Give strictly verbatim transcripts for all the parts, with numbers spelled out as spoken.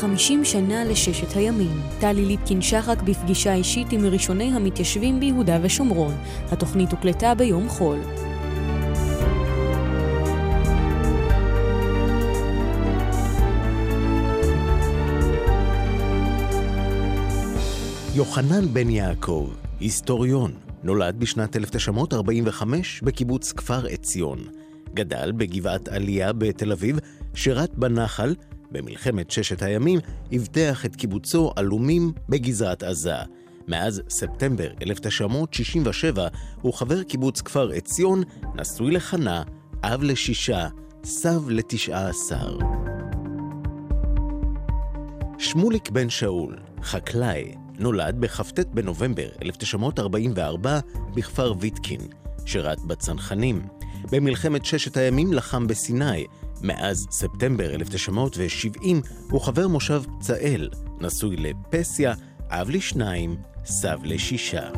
חמישים שנה לששת הימים. טלי ליפקין שחק בפגישה אישית עם ראשוני המתיישבים ביהודה ושומרון. התוכנית הוקלטה ביום חול. יוחנן בן יעקב, היסטוריון, נולד בשנת אלף תשע מאות ארבעים וחמש בקיבוץ כפר עציון. גדל בגבעת עלייה בתל אביב, שירת בנחל, במלחמת ששת הימים הבטח את קיבוצו אלומים בגזרת עזה. מאז ספטמבר אלף תשע מאות שישים ושבע הוא חבר קיבוץ כפר עציון, נשוי לחנה, אב לשישה, סב לתשעה עשר. שמוליק בן שאול, חקלאי, נולד בחפטת בנובמבר אלף תשע מאות ארבעים וארבע בכפר ויטקין, שירת בצנחנים. במלחמת ששת הימים לחם בסיני. מאז ספטמבר אלף תשע מאות שבעים הוא חבר מושב פצאל, נשוי לפסיה, אב לשניים, סב לשישה.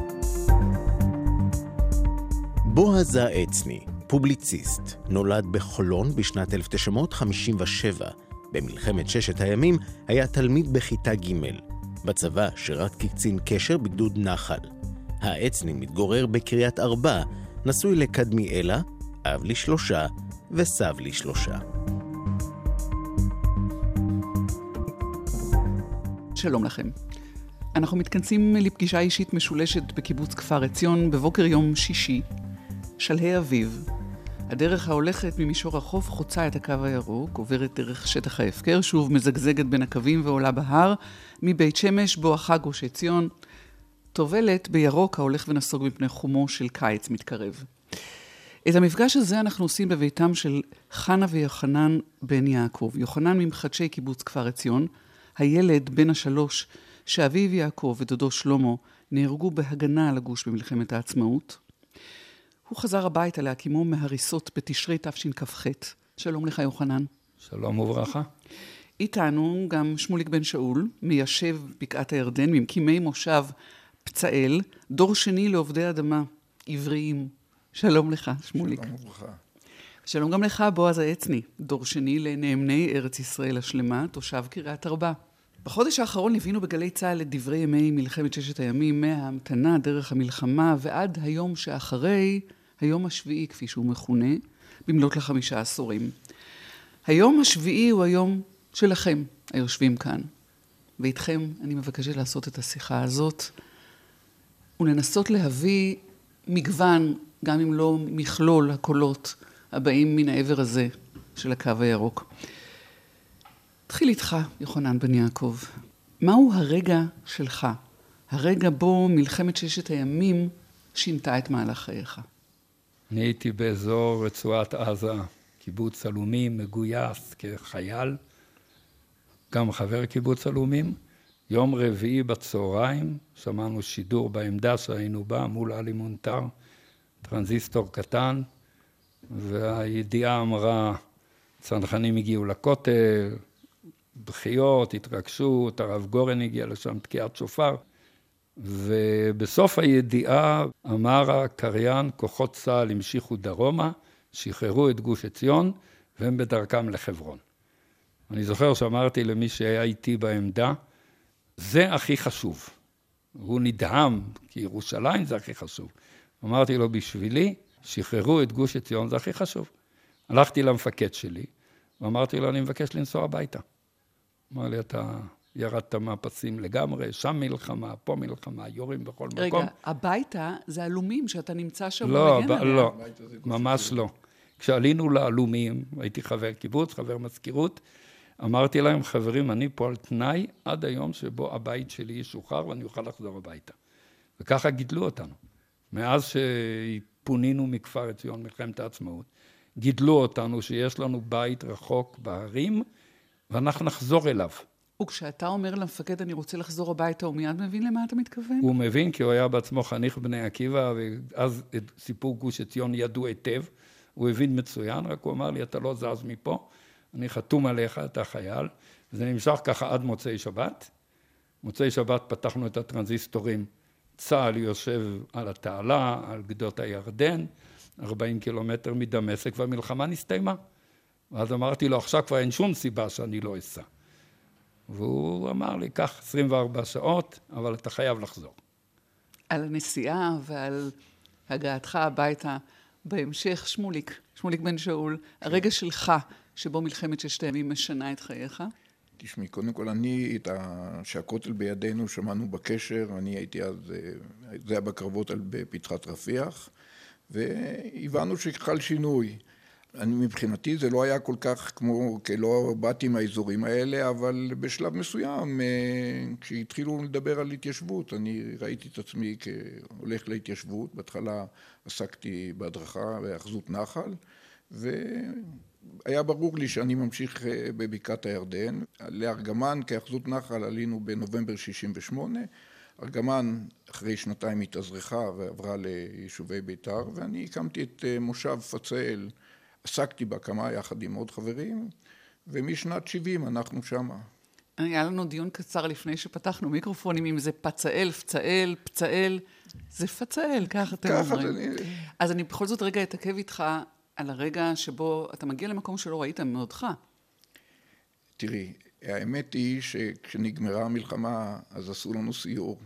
בועז העצני, פובליציסט, נולד בחולון בשנת אלף תשע מאות חמישים ושבע. במלחמת ששת הימים היה תלמיד בכיתה ג'. בצבא שירת כקצין קשר בגדוד נחל. העצני מתגורר בקריית ארבע, נשוי לקדמיאלה, אב לשלושה וסב לשלושה. שלום לכם. אנחנו מתכנסים לפגישה אישית משולשת בקיבוץ כפר עציון בבוקר יום שישי, שלהי אביב. הדרך ההולכת ממישור החוף חוצה את הקו הירוק, עוברת דרך שטח ההפקר, שוב מזגזגת בין הקווים ועולה בהר, מבית שמש בואכה גוש עציון, תובלת בירוק ההולך ונסוג מפני חומו של קיץ מתקרב. את המפגש הזה אנחנו עושים בביתם של חנה ויוחנן בן יעקב. יוחנן ממחדשי קיבוץ כפר עציון, הילד בן השלוש, שאביו יעקב ודודו שלמה נהרגו בהגנה על הגוש במלחמת העצמאות. הוא חזר הביתה להקימו מהריסות בתשרי תשכ"ח. שלום לך יוחנן. שלום וברכה. איתנו גם שמוליק בן שאול, מיישב בקעת הירדן, ממקימי מושב פצאל, דור שני לעובדי אדמה עבריים. שלום לך, שמוליק. שלום וברכה. שלום גם לך, בועז העצני, דור שני לנאמני ארץ ישראל השלמה, תושב קריית ארבע. בחודש האחרון ליווינו בגלי צהל את דברי ימי מלחמת ששת הימים, מההמתנה, דרך המלחמה, ועד היום שאחרי, היום השביעי, כפי שהוא מכונה, במלות לחמישה עשורים. היום השביעי הוא היום שלכם, היושבים כאן. ואיתכם אני מבקשת לעשות את השיחה הזאת, ולנסות להביא מגוון, גם אם לא מכלול הקולות הבאים מן העבר הזה של הקו הירוק. תחיל איתך, יוחנן בן יעקב. מהו הרגע שלך? הרגע בו מלחמת ששת הימים שינתה את מהלך חייך. אני הייתי באזור רצועת עזה, קיבוץ אלומים, מגויס כחייל, גם חבר קיבוץ אלומים. יום רביעי בצהריים, שמענו שידור בעמדה שהיינו בה מול אלי מונטר, טרנזיסטור קטן, והידיעה אמרה, צנחנים הגיעו לכותל, בחיות, התרגשות, הרב גורן הגיע לשם תקיעת שופר, ובסוף הידיעה אמר הקריין, כוחות צהל המשיכו דרומה, שחררו את גוש עציון, והם בדרכם לחברון. אני זוכר שאמרתי למי שהיה איתי בעמדה, זה הכי חשוב. הוא נדהם, כי ירושלים זה הכי חשוב. אמרתי לו, בשבילי, שחררו את גוש עציון, זה הכי חשוב. הלכתי למפקד שלי, ואמרתי לו, אני מבקש לנסוע הביתה. אמר לי, אתה ירדת מהפסים לגמרי, שם מלחמה, פה מלחמה, יורים בכל רגע, מקום. רגע, הביתה זה אלומים שאתה נמצא שם לא, ומגן ב- עליה. לא, ממש לא. כשעלינו לאלומים, הייתי חבר קיבוץ, חבר מזכירות, אמרתי להם, חברים, אני פה על תנאי עד היום שבו הבית שלי ישוחרר, ואני אוכל לחזור הביתה. וככה גידלו אותנו. מאז שפונינו מכפר עציון מלחמת העצמאות, גידלו אותנו שיש לנו בית רחוק בהרים, ואנחנו נחזור אליו. וכשאתה אומר למפקד, אני רוצה לחזור הביתה, הוא מיד מבין למה אתה מתכוון? הוא מבין, כי הוא היה בעצמו חניך בני עקיבא, ואז את סיפור גוש עציון ידעו היטב, הוא הבין מצוין, רק הוא אמר לי, אתה לא זז מפה, אני חתום עליך, אתה חייל, וזה נמשך ככה עד מוצאי שבת. מוצאי שבת פתחנו את הטרנזיסטורים, צהל יושב על התעלה, על גדות הירדן, ארבעים קילומטר מדמשק, והמלחמה נסתיימה. ואז אמרתי לו, עכשיו כבר אין שום סיבה שאני לא אסע. והוא אמר לי, קח עשרים וארבע שעות, אבל אתה חייב לחזור. על הנסיעה ועל הגעתך הביתה, בהמשך שמוליק, שמוליק בן שאול, הרגע שלך שבו מלחמת ששת הימים משנה את חייך? תשמעי, קודם כל, אני, את שהכותל בידינו שמענו בקשר, אני הייתי אז, זה היה בקרבות בפתחת רפיח, והבנו שחל שינוי. אני מבחינתי זה לא היה כל כך כמו, כי לא באתי מהאזורים האלה, אבל בשלב מסוים, כשהתחילו לדבר על התיישבות, אני ראיתי את עצמי כהולך להתיישבות, בהתחלה עסקתי בהדרכה והאחזות נחל, והיה ברור לי שאני ממשיך בבקעת הירדן. לארגמן כאחזות נחל עלינו בנובמבר שישים ושמונה, ארגמן אחרי שנתיים התאזרחה ועברה ליישובי ביתר, ואני הקמתי את מושב פצאל, עסקתי בהקמה יחד עם עוד חברים, ומשנת שבעים אנחנו שמה. היה לנו דיון קצר לפני שפתחנו מיקרופונים, אם זה פצאל, פצאל, פצאל, זה פצאל, כך אתם אומרים. אז אני בכל זאת רגע אתעכב איתך על הרגע שבו אתה מגיע למקום שלא ראית מעודך. תראי, האמת היא שכשנגמרה המלחמה, אז עשו לנו סיור,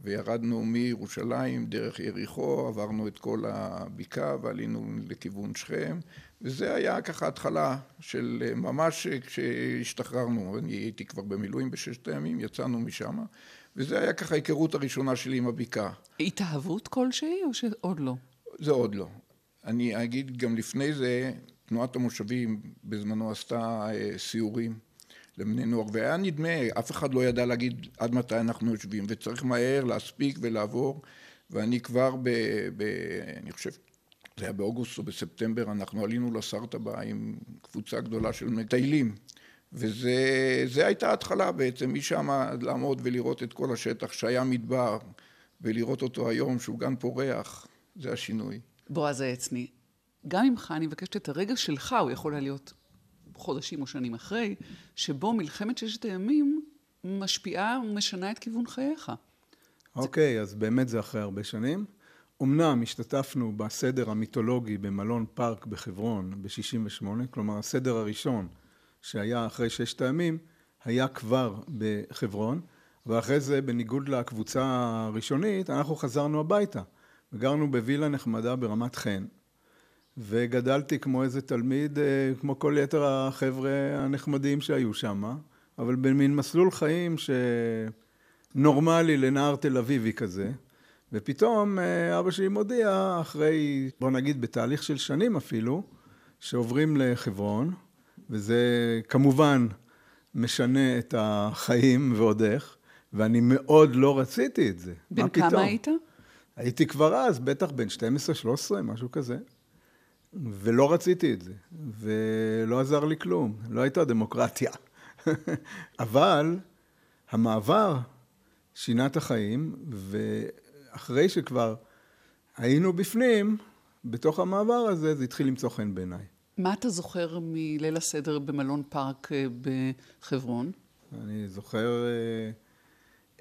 וירדנו מירושלים דרך יריחו, עברנו את כל הבקעה ועלינו לכיוון שכם, וזה היה ככה התחלה של ממש כשהשתחררנו, אני הייתי כבר במילואים בששת הימים, יצאנו משם, וזה היה ככה היכרות הראשונה שלי עם הבקעה. התאהבות כלשהי או שעוד לא? זה עוד לא. אני אגיד גם לפני זה, תנועת המושבים בזמנו עשתה סיורים, לבני נוער, והיה נדמה, אף אחד לא ידע להגיד עד מתי אנחנו יושבים, וצריך מהר להספיק ולעבור, ואני כבר, ב, ב, אני חושב, זה היה באוגוסט או בספטמבר, אנחנו עלינו לסרטבה עם קבוצה גדולה של מטיילים, וזה הייתה ההתחלה בעצם, משם לעמוד ולראות את כל השטח שהיה מדבר, ולראות אותו היום שהוא גן פורח, זה השינוי. בועז העצני, גם ממך אני מבקשת את הרגע שלך, הוא יכול להיות חודשים או שנים אחרי, שבו מלחמת ששת הימים משפיעה ומשנה את כיוון חייך. אוקיי, אז באמת זה אחרי הרבה שנים. אמנם השתתפנו בסדר המיתולוגי במלון פארק בחברון ב-שישים ושמונה, כלומר הסדר הראשון שהיה אחרי ששת הימים, היה כבר בחברון, ואחרי זה בניגוד לקבוצה הראשונית, אנחנו חזרנו הביתה, וגרנו בווילה נחמדה ברמת חן. וגדלתי כמו איזה תלמיד, כמו כל יתר החבר'ה הנחמדים שהיו שם, אבל במין מסלול חיים שנורמלי לנער תל אביבי כזה, ופתאום אבא שלי מודיע, אחרי, בוא נגיד, בתהליך של שנים אפילו, שעוברים לחברון, וזה כמובן משנה את החיים ועוד איך, ואני מאוד לא רציתי את זה. בן כמה היית? הייתי כבר אז, בטח בין שתים עשרה שלוש עשרה, משהו כזה. ולא רציתי את זה, ולא עזר לי כלום, לא הייתה דמוקרטיה. אבל המעבר שינה את החיים, ואחרי שכבר היינו בפנים, בתוך המעבר הזה, זה התחיל למצוא חן בעיניי. מה אתה זוכר מליל הסדר במלון פארק בחברון? אני זוכר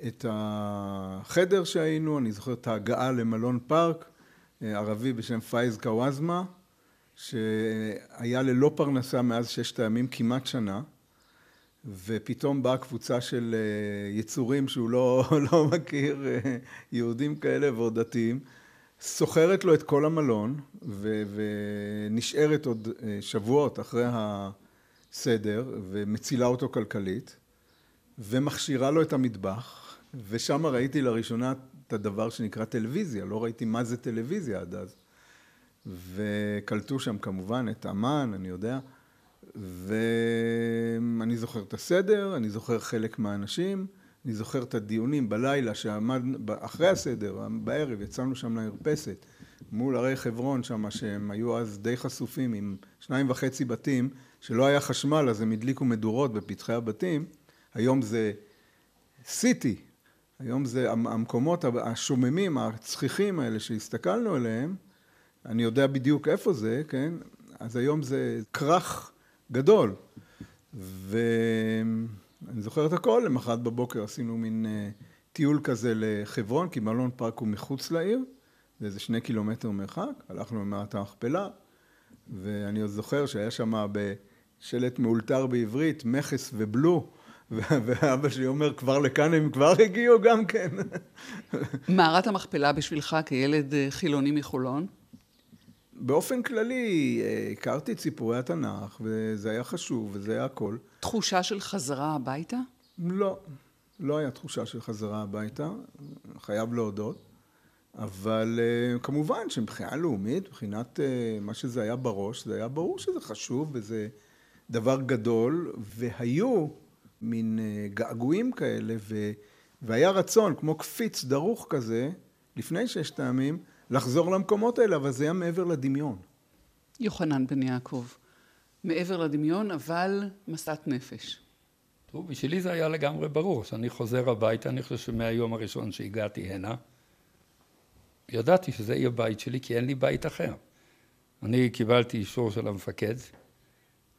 את החדר שהיינו, אני זוכר את ההגעה למלון פארק, ערבי בשם פייז קוואזמה, שהיה ללא פרנסה מאז ששת הימים כמעט שנה, ופתאום באה קבוצה של יצורים שהוא לא, לא מכיר, יהודים כאלה ועוד דתיים, סוחרת לו את כל המלון, ו, ונשארת עוד שבועות אחרי הסדר, ומצילה אותו כלכלית, ומכשירה לו את המטבח, ושם ראיתי לראשונה את הדבר שנקרא טלוויזיה, לא ראיתי מה זה טלוויזיה עד אז. וקלטו שם כמובן את אמן, אני יודע, ואני זוכר את הסדר, אני זוכר חלק מהאנשים, אני זוכר את הדיונים בלילה שעמד, אחרי הסדר, בערב, יצאנו שם להרפסת, מול הרי חברון שם, שהם היו אז די חשופים עם שניים וחצי בתים, שלא היה חשמל, אז הם הדליקו מדורות בפתחי הבתים, היום זה סיטי, היום זה המקומות השוממים, הצחיחים האלה שהסתכלנו עליהם, אני יודע בדיוק איפה זה, כן? אז היום זה קרח גדול. ואני זוכר את הכל, למחרת בבוקר עשינו מין טיול כזה לחברון, כי מלון פארק הוא מחוץ לעיר, זה איזה שני קילומטר מרחק, הלכנו במערת המכפלה, ואני עוד זוכר שהיה שם בשלט מאולתר בעברית, מחס ובלו, ואבא שלי אומר, כבר לכאן הם כבר הגיעו גם כן. מערת המכפלה בשבילך כילד חילוני מחולון? באופן כללי, הכרתי את סיפורי התנ"ך, וזה היה חשוב, וזה היה הכל. תחושה של חזרה הביתה? לא, לא היה תחושה של חזרה הביתה, חייב להודות. אבל כמובן שמבחינה לאומית, מבחינת מה שזה היה בראש, זה היה ברור שזה חשוב, וזה דבר גדול, והיו מין געגועים כאלה, ו... והיה רצון, כמו קפיץ דרוך כזה, לפני שש טעמים, לחזור למקומות האלה, אבל זה היה מעבר לדמיון. יוחנן בן יעקב, מעבר לדמיון, אבל מסעת נפש. טוב, בשבילי זה היה לגמרי ברור, שאני חוזר הביתה, אני חושב שמהיום הראשון שהגעתי הנה, ידעתי שזה יהיה בית שלי, כי אין לי בית אחר. אני קיבלתי אישור של המפקד,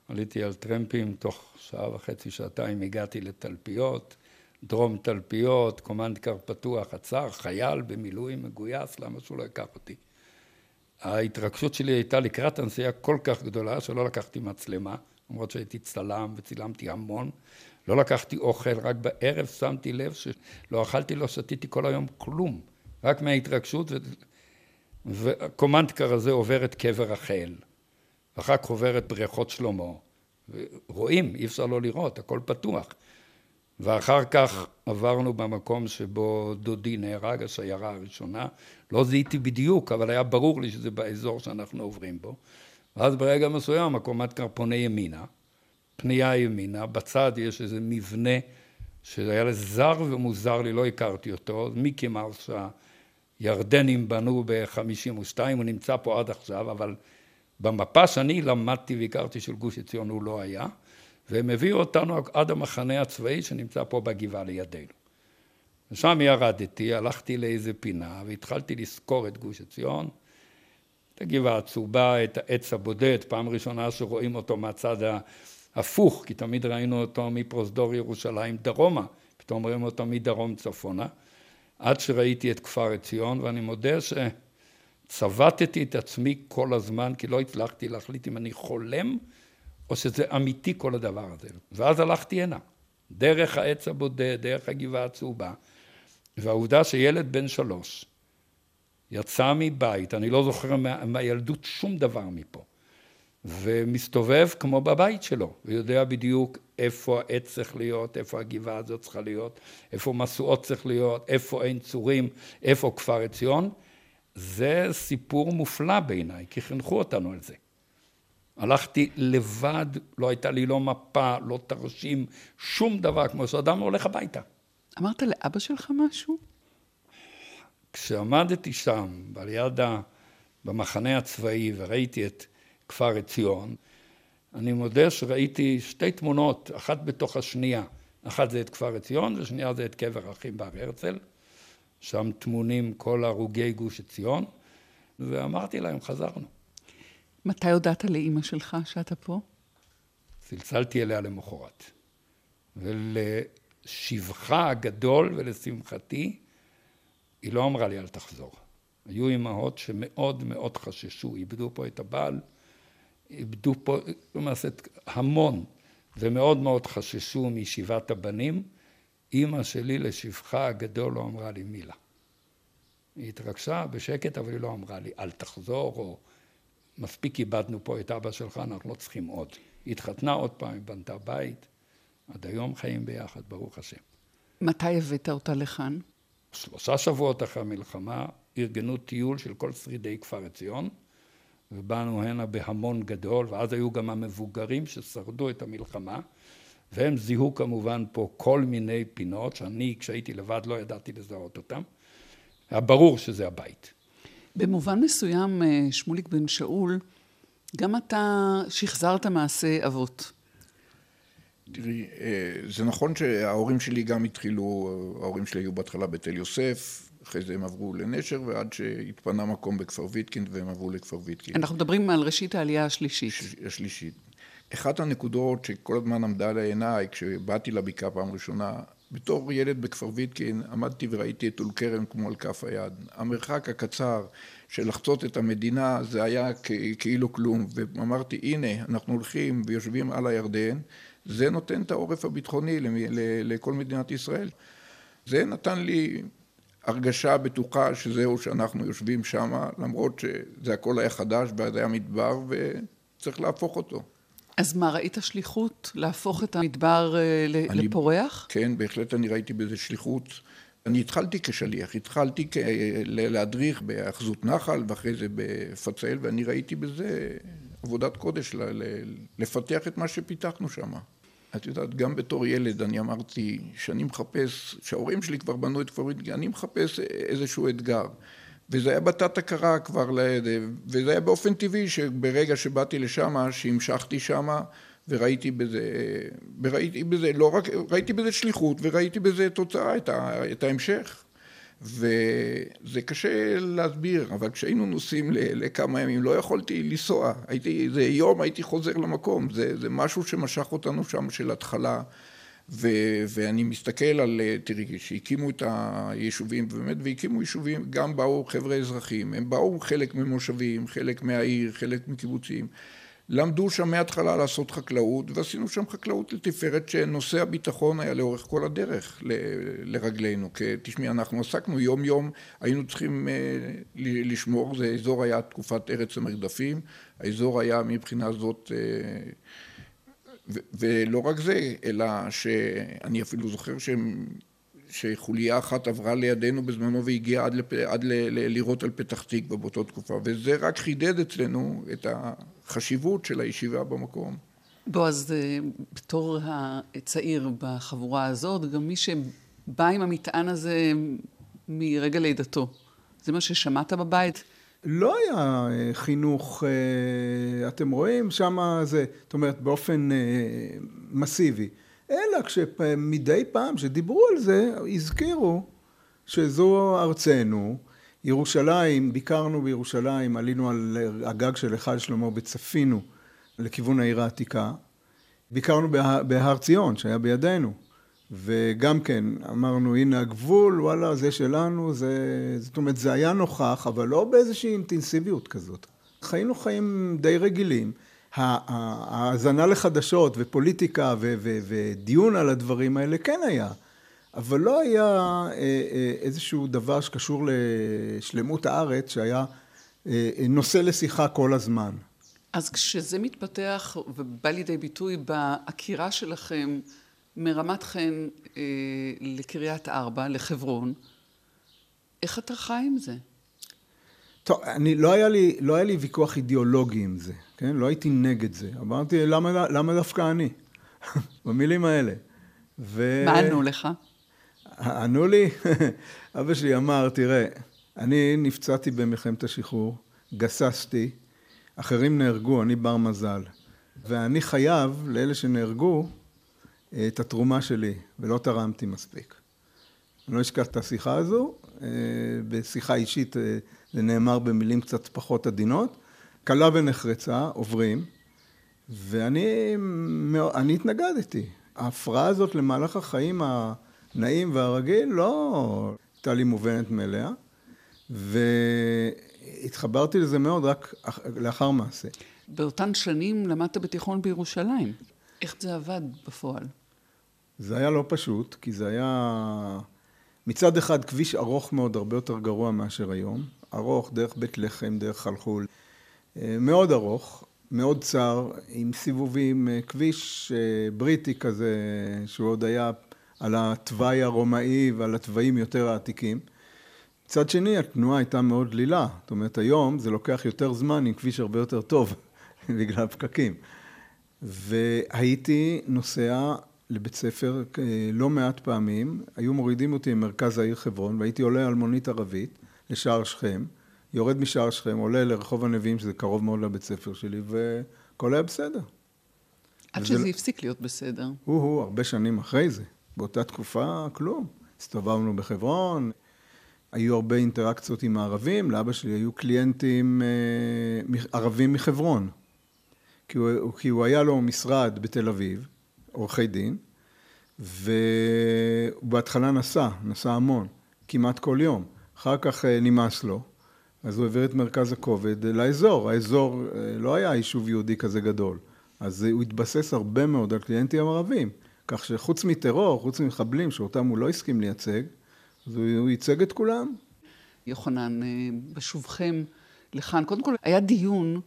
עליתי על טרמפים, תוך שעה וחצי, שעתיים, הגעתי לתלפיות, דרום תלפיות, קומנדקר פתוח, עצר, חייל במילואים מגויס, למה שהוא לא יקח אותי. ההתרגשות שלי הייתה לקראת הנסיעה כל כך גדולה, שלא לקחתי מצלמה, למרות שהייתי צלם וצילמתי המון, לא לקחתי אוכל, רק בערב שמתי לב שלא אכלתי, לא שתיתי כל היום כלום, רק מההתרגשות, ו... והקומנדקר הזה עובר את קבר החל, ואחר כך עובר את בריכות שלמה, ורואים, אי אפשר לא לראות, הכל פתוח. ואחר כך עברנו במקום שבו דודי נהרג, השיירה הראשונה, לא זיהיתי בדיוק, אבל היה ברור לי שזה באזור שאנחנו עוברים בו, ואז ברגע מסוים הקומנדקר פונה ימינה, פנייה ימינה, בצד יש איזה מבנה שהיה לזר ומוזר לי, לא הכרתי אותו, מיקי מרס שהירדנים בנו ב-חמישים ושתיים, הוא נמצא פה עד עכשיו, אבל במפה שאני למדתי והכרתי של גוש עציון הוא לא היה, והם הביאו אותנו עד המחנה הצבאי שנמצא פה בגבעה לידינו. ושם ירדתי, הלכתי לאיזה פינה והתחלתי לזכור את גוש עציון, את הגבעה הצהובה, את העץ הבודד, פעם ראשונה שרואים אותו מהצד ההפוך, כי תמיד ראינו אותו מפרוזדור ירושלים דרומה, פתאום ראינו אותו מדרום צפונה, עד שראיתי את כפר עציון, ואני מודה שצבטתי את עצמי כל הזמן, כי לא הצלחתי להחליט אם אני חולם, או שזה אמיתי כל הדבר הזה. ואז הלכתי הנה, דרך העץ הבודד, דרך הגבעה הצהובה, והעובדה שילד בן שלוש, יצא מבית, אני לא זוכר מה, מהילדות שום דבר מפה, ומסתובב כמו בבית שלו, ויודע בדיוק איפה העץ צריך להיות, איפה הגבעה הזאת צריכה להיות, איפה מסועות צריך להיות, איפה אין צורים, איפה כפר עציון, זה סיפור מופלא בעיניי, כי חינכו אותנו על זה. הלכתי לבד, לא הייתה לי לא מפה, לא תרשים, שום דבר, כמו שאדם הולך הביתה. אמרת לאבא שלך משהו? כשעמדתי שם, על יד במחנה הצבאי, וראיתי את כפר עציון, אני מודה שראיתי שתי תמונות, אחת בתוך השנייה, אחת זה את כפר עציון, ושנייה זה את קבר אחים בהר הרצל, שם תמונים כל הרוגי גוש עציון, ואמרתי להם, חזרנו. מתי הודעת לאמא שלך שאתה פה? צלצלתי אליה למחרת. ולשבחה הגדול ולשמחתי, היא לא אמרה לי אל תחזור. היו אמהות שמאוד מאוד חששו, איבדו פה את הבעל, איבדו פה למעשה המון, ומאוד מאוד חששו מישיבת הבנים. אמא שלי לשבחה הגדול לא אמרה לי מילה. היא התרגשה בשקט, אבל היא לא אמרה לי אל תחזור, או... מספיק איבדנו פה את אבא שלך, אנחנו לא צריכים עוד. היא התחתנה עוד פעם, היא בנתה בית, עד היום חיים ביחד, ברוך השם. מתי הבאת אותה לכאן? שלושה שבועות אחרי המלחמה, ארגנו טיול של כל שרידי כפר עציון, ובאנו הנה בהמון גדול, ואז היו גם המבוגרים ששרדו את המלחמה, והם זיהו כמובן פה כל מיני פינות, שאני כשהייתי לבד לא ידעתי לזהות אותם, היה ברור שזה הבית. במובן מסוים, שמוליק בן שאול, גם אתה שחזרת מעשה אבות. תראי, זה נכון שההורים שלי גם התחילו, ההורים שלי היו בהתחלה בתל יוסף, אחרי זה הם עברו לנשר, ועד שהתפנה מקום בכפר ויתקין, והם עברו לכפר ויתקין. אנחנו מדברים על ראשית העלייה השלישית. ש- השלישית. אחת הנקודות שכל הזמן עמדה על העיניי, כשבאתי לביקה פעם ראשונה, בתור ילד בכפר ויתקין, עמדתי וראיתי את אולקרם כמו על כף היד. המרחק הקצר של לחצות את המדינה, זה היה כאילו כלום. ואמרתי, הנה, אנחנו הולכים ויושבים על הירדן, זה נותן את העורף הביטחוני לכל מדינת ישראל. זה נתן לי הרגשה בטוחה שזהו שאנחנו יושבים שם, למרות שזה הכל היה חדש, וזה היה מדבר, וצריך להפוך אותו. אז מה, ראית שליחות להפוך את המדבר אני, לפורח? כן, בהחלט אני ראיתי בזה שליחות. אני התחלתי כשליח, התחלתי כ- להדריך באחזות נחל ואחרי זה בפצאל, ואני ראיתי בזה עבודת קודש, ל- ל- לפתח את מה שפיתחנו שם. את יודעת, גם בתור ילד אני אמרתי שאני מחפש, שההורים שלי כבר בנו את כפר יתגן, אני מחפש איזשהו אתגר. וזה היה בתת הכרה כבר לידה, וזה היה באופן טבעי שברגע שבאתי לשם, שהמשכתי שם, וראיתי בזה, וראיתי בזה, לא רק, ראיתי בזה שליחות, וראיתי בזה תוצאה, את, ה, את ההמשך. וזה קשה להסביר, אבל כשהיינו נוסעים לכמה ימים, לא יכולתי לנסוע. הייתי, זה יום, הייתי חוזר למקום. זה, זה משהו שמשך אותנו שם של התחלה. ו, ואני מסתכל על, תראי, שהקימו את היישובים, באמת, והקימו יישובים, גם באו חבר'ה אזרחים. הם באו חלק ממושבים, חלק מהעיר, חלק מקיבוצים. למדו שם מההתחלה לעשות חקלאות, ועשינו שם חקלאות לתפארת שנושא הביטחון היה לאורך כל הדרך ל, לרגלינו. כי תשמעי, אנחנו עסקנו יום יום, היינו צריכים אה, לשמור, זה אזור היה תקופת ארץ המרדפים, האזור היה מבחינה זאת, אה, ו, ולא רק זה, אלא שאני אפילו זוכר שהם, שחוליה אחת עברה לידינו בזמנו והגיעה עד, לפ... עד ל... ל... לראות על פתח תקווה באותה תקופה, וזה רק חידד אצלנו את החשיבות של הישיבה במקום. בועז, בתור הצעיר בחבורה הזאת, גם מי שבא עם המטען הזה מרגע לידתו, זה מה ששמעת בבית? לא היה חינוך, אתם רואים, שמה זה, זאת אומרת, באופן מסיבי. אלא כשמדי פעם שדיברו על זה, הזכירו שזו ארצנו, ירושלים, ביקרנו בירושלים, עלינו על הגג של היכל שלמה וצפינו לכיוון העיר העתיקה, ביקרנו בה, בהר ציון שהיה בידינו, וגם כן אמרנו הנה הגבול, וואלה זה שלנו, זה, זאת אומרת זה היה נוכח, אבל לא באיזושהי אינטנסיביות כזאת. חיינו חיים די רגילים. ההאזנה לחדשות ופוליטיקה ו- ו- ודיון על הדברים האלה כן היה, אבל לא היה איזשהו דבר שקשור לשלמות הארץ שהיה נושא לשיחה כל הזמן. אז כשזה מתפתח ובא לידי ביטוי בהכירה שלכם מרמת חן לקריית ארבע, לחברון, איך אתה חי עם זה? טוב, אני, לא היה לי, לא היה לי ויכוח אידיאולוגי עם זה, כן? לא הייתי נגד זה. אמרתי, למה, למה דווקא אני? במילים האלה. ו... מה ענו לך? ענו לי? אבא שלי אמר, תראה, אני נפצעתי במלחמת השחרור, גססתי, אחרים נהרגו, אני בר מזל, ואני חייב לאלה שנהרגו את התרומה שלי, ולא תרמתי מספיק. אני לא אשכח את השיחה הזו, בשיחה אישית, זה נאמר במילים קצת פחות עדינות, קלה ונחרצה, עוברים, ואני אני התנגדתי. ההפרעה הזאת למהלך החיים הנעים והרגיל לא הייתה לי מובנת מאליה, והתחברתי לזה מאוד רק לאחר מעשה. באותן שנים למדת בתיכון בירושלים. איך זה עבד בפועל? זה היה לא פשוט, כי זה היה מצד אחד כביש ארוך מאוד, הרבה יותר גרוע מאשר היום, ארוך, דרך בית לחם, דרך חלחול, מאוד ארוך, מאוד צר, עם סיבובים, כביש בריטי כזה, שהוא עוד היה על התוואי הרומאי ועל התוואים יותר העתיקים. מצד שני, התנועה הייתה מאוד דלילה, זאת אומרת, היום זה לוקח יותר זמן עם כביש הרבה יותר טוב, בגלל הפקקים. והייתי נוסע לבית ספר לא מעט פעמים, היו מורידים אותי ממרכז העיר חברון, והייתי עולה על מונית ערבית, לשער שכם, יורד משער שכם, עולה לרחוב הנביאים, שזה קרוב מאוד לבית ספר שלי, וכל היה בסדר. עד שזה הפסיק להיות בסדר. הוא, הוא, הרבה שנים אחרי זה. באותה תקופה, כלום. הסתובבנו בחברון, היו הרבה אינטראקציות עם הערבים, לאבא שלי היו קליינטים ערבים מחברון, כי הוא, כי הוא היה לו משרד בתל אביב, עורכי דין, ובהתחלה נסע, נסע המון, כמעט כל יום. אחר כך נמאס לו, אז הוא העביר את מרכז הכובד לאזור. האזור לא היה יישוב יהודי כזה גדול. אז הוא התבסס הרבה מאוד על קליינטים ערבים, כך שחוץ מטרור, חוץ ממחבלים, שאותם הוא לא הסכים לייצג, אז הוא ייצג את כולם. יוחנן, בשובכם לכאן, קודם כל היה דיון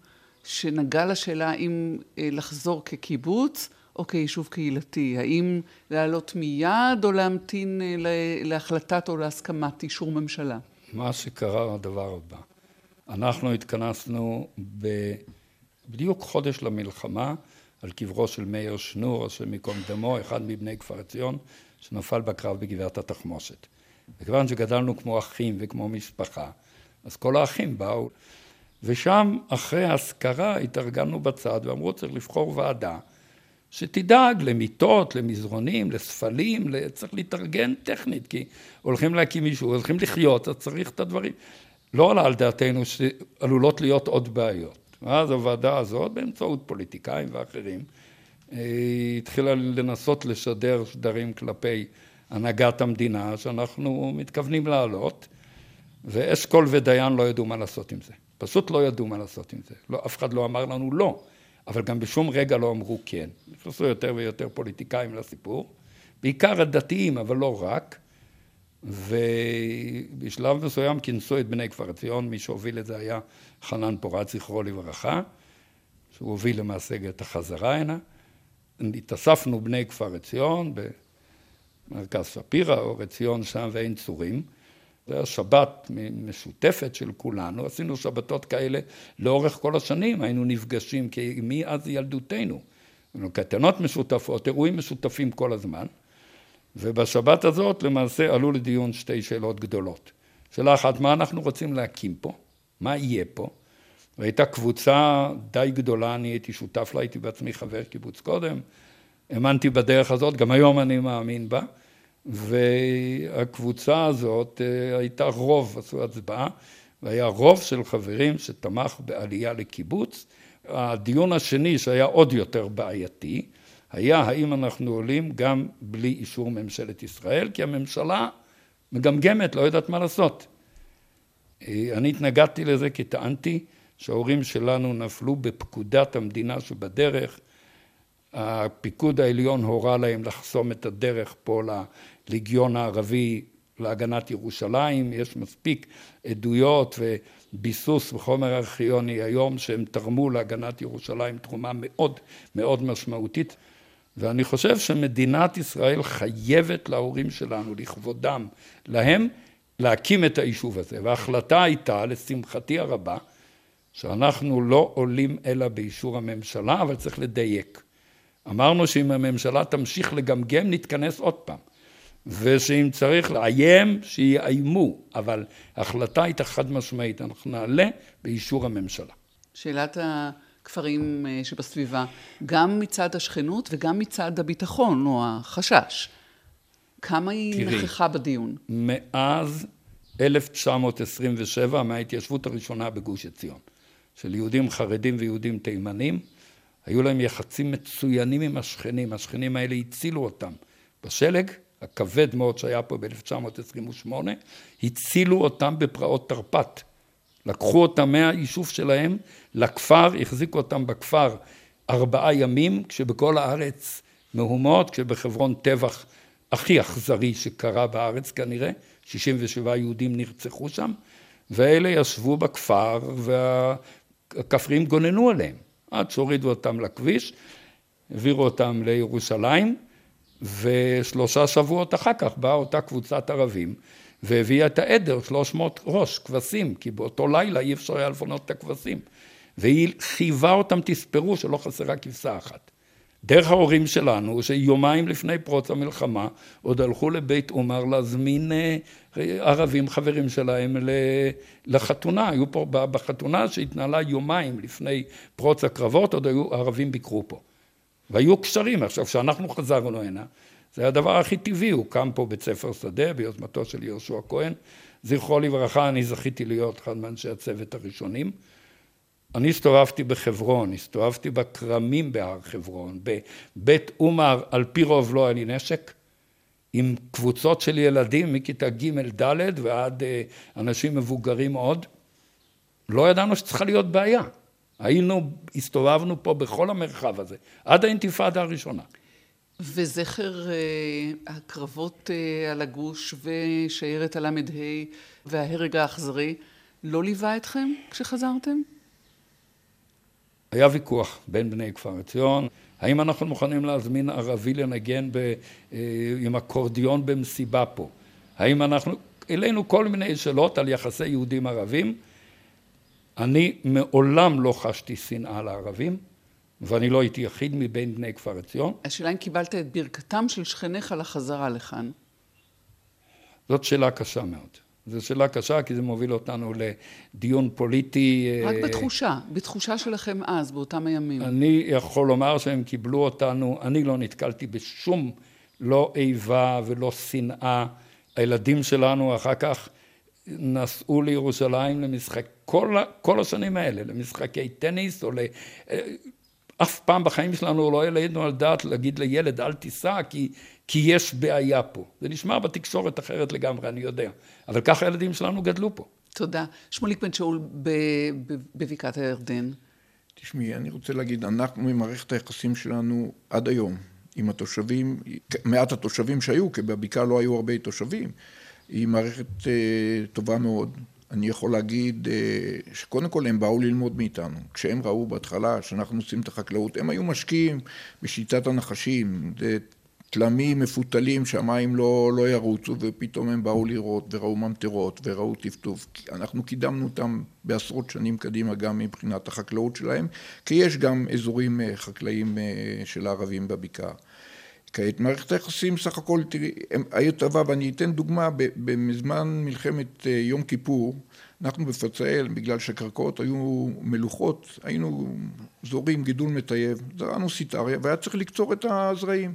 שנגע לשאלה אם לחזור כקיבוץ או כיישוב קהילתי, האם לעלות מיד או להמתין להחלטת או להסכמת אישור ממשלה. מה שקרה הדבר הבא, אנחנו התכנסנו בדיוק חודש למלחמה על קברו של מאיר שנור, השם מקום דמו, אחד מבני כפר עציון, שנפל בקרב בגבעת התחמושת. וכיוון שגדלנו כמו אחים וכמו משפחה, אז כל האחים באו, ושם אחרי ההזכרה התארגנו בצד ואמרו צריך לבחור ועדה, שתדאג למיטות, למזרונים, לספלים, צריך להתארגן טכנית, כי הולכים להקים מישהו, הולכים לחיות, אז צריך את הדברים. לא עלה על דעתנו שעלולות להיות עוד בעיות. אז הוועדה הזאת, באמצעות פוליטיקאים ואחרים, התחילה לנסות לשדר שדרים כלפי הנהגת המדינה, שאנחנו מתכוונים לעלות, ואשכול ודיין לא ידעו מה לעשות עם זה. פשוט לא ידעו מה לעשות עם זה. לא, אף אחד לא אמר לנו לא. אבל גם בשום רגע לא אמרו כן. נכנסו יותר ויותר פוליטיקאים לסיפור, בעיקר הדתיים, אבל לא רק, ובשלב מסוים כינסו את בני כפר עציון, מי שהוביל את זה היה חנן פורת, זכרו לברכה, שהוא הוביל למעשה את החזרה הנה. התאספנו בני כפר עציון במרכז שפירא, או עציון שם ואין צורים, זה היה שבת משותפת של כולנו, עשינו שבתות כאלה לאורך כל השנים, היינו נפגשים מאז ילדותנו, קטנות משותפות, אירועים משותפים כל הזמן, ובשבת הזאת למעשה עלו לדיון שתי שאלות גדולות. שאלה אחת, מה אנחנו רוצים להקים פה? מה יהיה פה? והייתה קבוצה די גדולה, אני הייתי שותף לה, הייתי בעצמי חבר קיבוץ קודם, האמנתי בדרך הזאת, גם היום אני מאמין בה, והקבוצה הזאת הייתה רוב, עשו הצבעה, והיה רוב של חברים שתמך בעלייה לקיבוץ. הדיון השני שהיה עוד יותר בעייתי, היה האם אנחנו עולים גם בלי אישור ממשלת ישראל, כי הממשלה מגמגמת, לא יודעת מה לעשות. אני התנגדתי לזה כי טענתי שההורים שלנו נפלו בפקודת המדינה שבדרך, הפיקוד העליון הורה להם לחסום את הדרך פה לליגיון הערבי להגנת ירושלים, יש מספיק עדויות וביסוס בחומר ארכיוני היום שהם תרמו להגנת ירושלים תרומה מאוד מאוד משמעותית, ואני חושב שמדינת ישראל חייבת להורים שלנו, לכבודם להם, להקים את היישוב הזה, וההחלטה הייתה לשמחתי הרבה שאנחנו לא עולים אלא באישור הממשלה, אבל צריך לדייק. אמרנו שאם הממשלה תמשיך לגמגם, נתכנס עוד פעם. ושאם צריך לאיים, שיאיימו. אבל ההחלטה הייתה חד משמעית. אנחנו נעלה באישור הממשלה. שאלת הכפרים שבסביבה, גם מצד השכנות וגם מצד הביטחון, או החשש. כמה היא נכחה בדיון? מאז אלף תשע מאות עשרים ושבע, מההתיישבות הראשונה בגוש עציון, של יהודים חרדים ויהודים תימנים, היו להם יחסים מצוינים עם השכנים, השכנים האלה הצילו אותם. בשלג הכבד מאוד שהיה פה ב-אלף תשע מאות עשרים ושמונה, הצילו אותם בפרעות תרפ"ט. לקחו אותם מהיישוב שלהם לכפר, החזיקו אותם בכפר ארבעה ימים, כשבכל הארץ מהומות, כשבחברון טבח הכי אכזרי שקרה בארץ כנראה, שישים ושבעה יהודים נרצחו שם, ואלה ישבו בכפר והכפרים גוננו עליהם. עד שהורידו אותם לכביש, העבירו אותם לירושלים, ושלושה שבועות אחר כך באה אותה קבוצת ערבים, והביאה את העדר, שלוש מאות ראש, כבשים, כי באותו לילה אי אפשר היה לפנות את הכבשים, והיא חייבה אותם, תספרו שלא חסרה כבשה אחת. דרך ההורים שלנו, שיומיים לפני פרוץ המלחמה, עוד הלכו לבית עומר להזמין ערבים, חברים שלהם, לחתונה. היו פה בחתונה שהתנהלה יומיים לפני פרוץ הקרבות, עוד היו ערבים ביקרו פה. והיו קשרים. עכשיו, כשאנחנו חזרנו הנה, זה הדבר הכי טבעי. הוא קם פה בית ספר שדה, ביוזמתו של יהושע כהן. זכרו לברכה, אני זכיתי להיות אחד מאנשי הצוות הראשונים. אני הסתובבתי בחברון, הסתובבתי בקרמים בהר חברון, בבית עומר, על פי רוב לא היה לי נשק, עם קבוצות של ילדים מכיתה ג' ד' ועד אנשים מבוגרים עוד, לא ידענו שצריכה להיות בעיה. היינו, הסתובבנו פה בכל המרחב הזה, עד האינתיפאדה הראשונה. וזכר הקרבות על הגוש ושיירת הלמד ה' וההרג האכזרי, לא ליווה אתכם כשחזרתם? היה ויכוח בין בני כפר עציון, האם אנחנו מוכנים להזמין ערבי לנגן ב, עם אקורדיון במסיבה פה? האם אנחנו, אלינו כל מיני שאלות על יחסי יהודים ערבים, אני מעולם לא חשתי שנאה לערבים, ואני לא הייתי יחיד מבין בני כפר עציון. השאלה אם קיבלת את ברכתם של שכניך לחזרה לכאן? זאת שאלה קשה מאוד. זו שאלה קשה, כי זה מוביל אותנו לדיון פוליטי. רק בתחושה, בתחושה שלכם אז, באותם הימים. אני יכול לומר שהם קיבלו אותנו, אני לא נתקלתי בשום לא איבה ולא שנאה. הילדים שלנו אחר כך נסעו לירושלים למשחק, כל, כל השנים האלה, למשחקי טניס, או ל... אף פעם בחיים שלנו לא העלינו על דעת להגיד לילד, אל תיסע, כי, כי יש בעיה פה. זה נשמע בתקשורת אחרת לגמרי, אני יודע. אבל ככה הילדים שלנו גדלו פה. תודה. שמוליק בן שאול בבקעת הירדן. תשמעי, אני רוצה להגיד, אנחנו ממערכת היחסים שלנו עד היום, עם התושבים, מעט התושבים שהיו, כי בבקעה לא היו הרבה תושבים, היא מערכת uh, טובה מאוד. אני יכול להגיד שקודם כל הם באו ללמוד מאיתנו. כשהם ראו בהתחלה שאנחנו עושים את החקלאות, הם היו משקיעים בשיטת הנחשים, תלמים מפותלים שהמים לא, לא ירוצו, ופתאום הם באו לראות וראו ממטרות וראו טפטוף. אנחנו קידמנו אותם בעשרות שנים קדימה גם מבחינת החקלאות שלהם, כי יש גם אזורים חקלאים של הערבים בבקעה. כעת מערכת היחסים סך הכל, תראי, היה טבע, ואני אתן דוגמה, בזמן מלחמת יום כיפור, אנחנו בפצאל, בגלל שהקרקעות היו מלוכות, היינו זורים גידול מטייב, זרענו סיטריה, והיה צריך לקצור את הזרעים.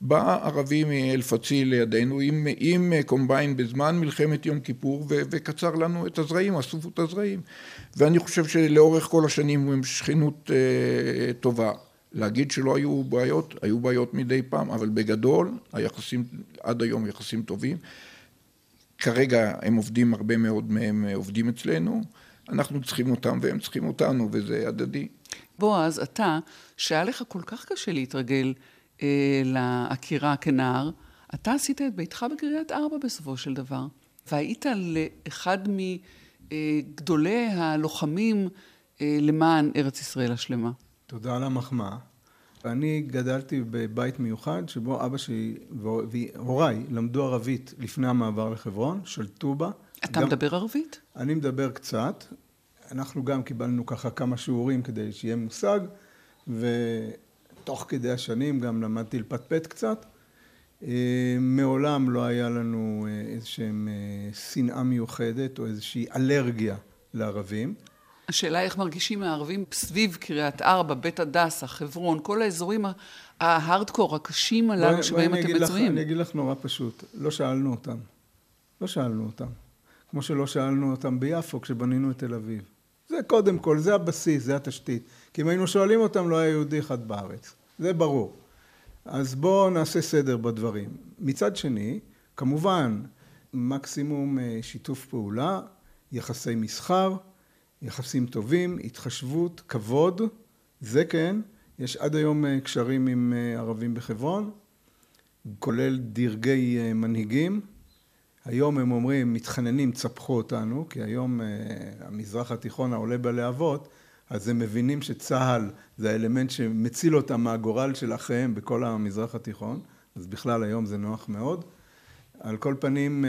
בא ערבי מאל פציל לידינו עם, עם קומביין בזמן מלחמת יום כיפור, ו, וקצר לנו את הזרעים, אספו את הזרעים. ואני חושב שלאורך כל השנים הם שכנות אה, טובה. להגיד שלא היו בעיות, היו בעיות מדי פעם, אבל בגדול, היחסים, עד היום יחסים טובים. כרגע הם עובדים, הרבה מאוד מהם עובדים אצלנו, אנחנו צריכים אותם והם צריכים אותנו, וזה הדדי. בועז, אתה, שהיה לך כל כך קשה להתרגל אה, להכירה כנער, אתה עשית את ביתך בקריית ארבע בסופו של דבר, והיית לאחד מגדולי הלוחמים אה, למען ארץ ישראל השלמה. תודה על המחמאה. אני גדלתי בבית מיוחד שבו אבא שלי והוריי למדו ערבית לפני המעבר לחברון, שלטו בה. אתה גם... מדבר ערבית? אני מדבר קצת. אנחנו גם קיבלנו ככה כמה שיעורים כדי שיהיה מושג, ותוך כדי השנים גם למדתי לפטפט קצת. מעולם לא היה לנו איזושהי שנאה מיוחדת או איזושהי אלרגיה לערבים. השאלה איך מרגישים הערבים סביב קריית ארבע, בית הדסה, חברון, כל האזורים ההארדקור, הקשים הללו שבהם אתם מצויים. אני אגיד לך נורא פשוט, לא שאלנו אותם. לא שאלנו אותם. כמו שלא שאלנו אותם ביפו כשבנינו את תל אביב. זה קודם כל, זה הבסיס, זה התשתית. כי אם היינו שואלים אותם, לא היה יהודי אחד בארץ. זה ברור. אז בואו נעשה סדר בדברים. מצד שני, כמובן, מקסימום שיתוף פעולה, יחסי מסחר, יחסים טובים, התחשבות, כבוד, זה כן. יש עד היום קשרים עם ערבים בחברון, כולל דרגי מנהיגים. היום הם אומרים, מתחננים, צפחו אותנו, כי היום המזרח התיכון העולה בלהבות, אז הם מבינים שצהל זה האלמנט שמציל אותם מהגורל של אחיהם בכל המזרח התיכון, אז בכלל היום זה נוח מאוד. על כל פנים,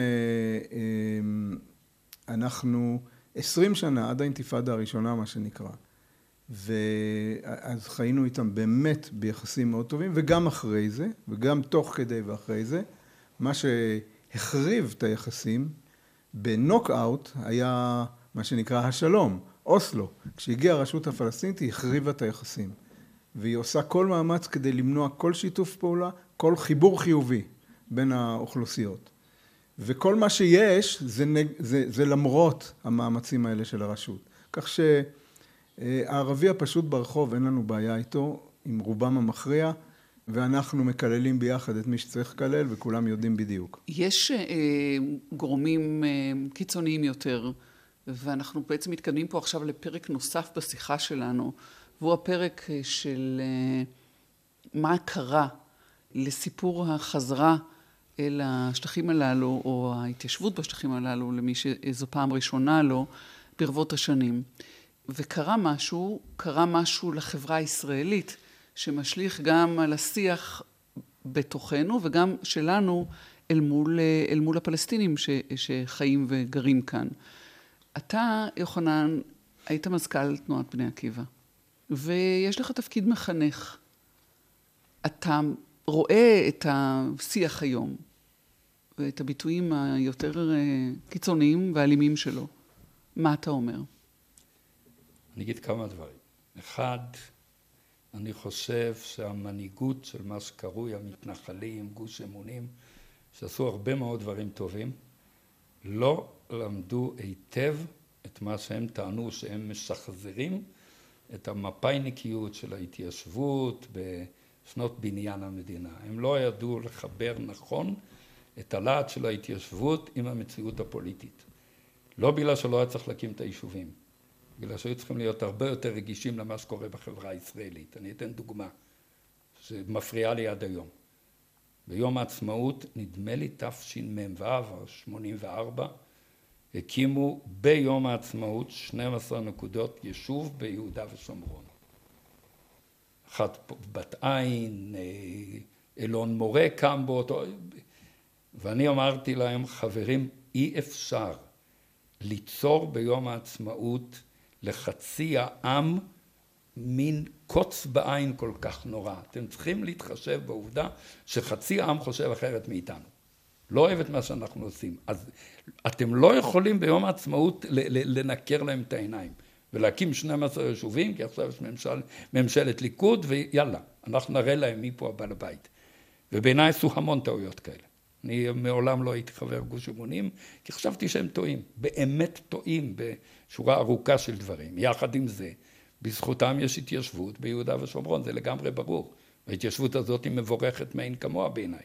אנחנו... עשרים שנה, עד האינתיפאדה הראשונה, מה שנקרא. ואז חיינו איתם באמת ביחסים מאוד טובים, וגם אחרי זה, וגם תוך כדי ואחרי זה, מה שהחריב את היחסים, בנוקאוט היה מה שנקרא השלום, אוסלו. כשהגיעה הרשות הפלסטינית, היא החריבה את היחסים. והיא עושה כל מאמץ כדי למנוע כל שיתוף פעולה, כל חיבור חיובי בין האוכלוסיות. וכל מה שיש, זה, זה, זה למרות המאמצים האלה של הרשות. כך שהערבי הפשוט ברחוב, אין לנו בעיה איתו, עם רובם המכריע, ואנחנו מקללים ביחד את מי שצריך לקלל, וכולם יודעים בדיוק. יש אה, גורמים אה, קיצוניים יותר ואנחנו בעצם מתקדמים פה עכשיו לפרק נוסף בשיחה שלנו, והוא הפרק של מה קרה לסיפור החזרה אל השטחים הללו, או ההתיישבות בשטחים הללו, למי שזו פעם ראשונה לו, ברבות השנים. וקרה משהו, קרה משהו לחברה הישראלית, שמשליך גם על השיח בתוכנו, וגם שלנו אל מול, אל מול הפלסטינים ש, שחיים וגרים כאן. אתה, יוחנן, היית מזכ"ל תנועת בני עקיבא, ויש לך תפקיד מחנך. אתה רואה את השיח היום, ואת הביטויים היותר קיצוניים ואלימים שלו. מה אתה אומר? אני אגיד כמה דברים. אחד, אני חושב שהמנהיגות של מה שקרוי המתנחלים, גוש אמונים, שעשו הרבה מאוד דברים טובים, לא למדו היטב את מה שהם טענו, שהם משחזרים את המפאיניקיות של ההתיישבות בשנות בניין המדינה. הם לא ידעו לחבר נכון את הלהט של ההתיישבות עם המציאות הפוליטית. לא בגלל שלא היה צריך להקים את היישובים, בגלל שהיו צריכים להיות הרבה יותר רגישים למה שקורה בחברה הישראלית. אני אתן דוגמה שמפריעה לי עד היום. ביום העצמאות, נדמה לי תשמ"ו, שמונים וארבע, הקימו ביום העצמאות שתים עשרה נקודות יישוב ביהודה ושומרון. אחת בת עין, אלון מורה קם באותו... ואני אמרתי להם, חברים, אי אפשר ליצור ביום העצמאות לחצי העם מין קוץ בעין כל כך נורא. אתם צריכים להתחשב בעובדה שחצי העם חושב אחרת מאיתנו. לא אוהב את מה שאנחנו עושים. אז אתם לא יכולים ביום העצמאות לנקר להם את העיניים ולהקים שנים עשר יישובים, כי עכשיו יש ממשל, ממשלת ליכוד, ויאללה, אנחנו נראה להם מי פה הבא לבית. ובעיניי עשו המון טעויות כאלה. אני מעולם לא הייתי חבר גוש אמונים, כי חשבתי שהם טועים, באמת טועים בשורה ארוכה של דברים. יחד עם זה, בזכותם יש התיישבות ביהודה ושומרון, זה לגמרי ברור. ההתיישבות הזאת היא מבורכת מעין כמוה בעיניי.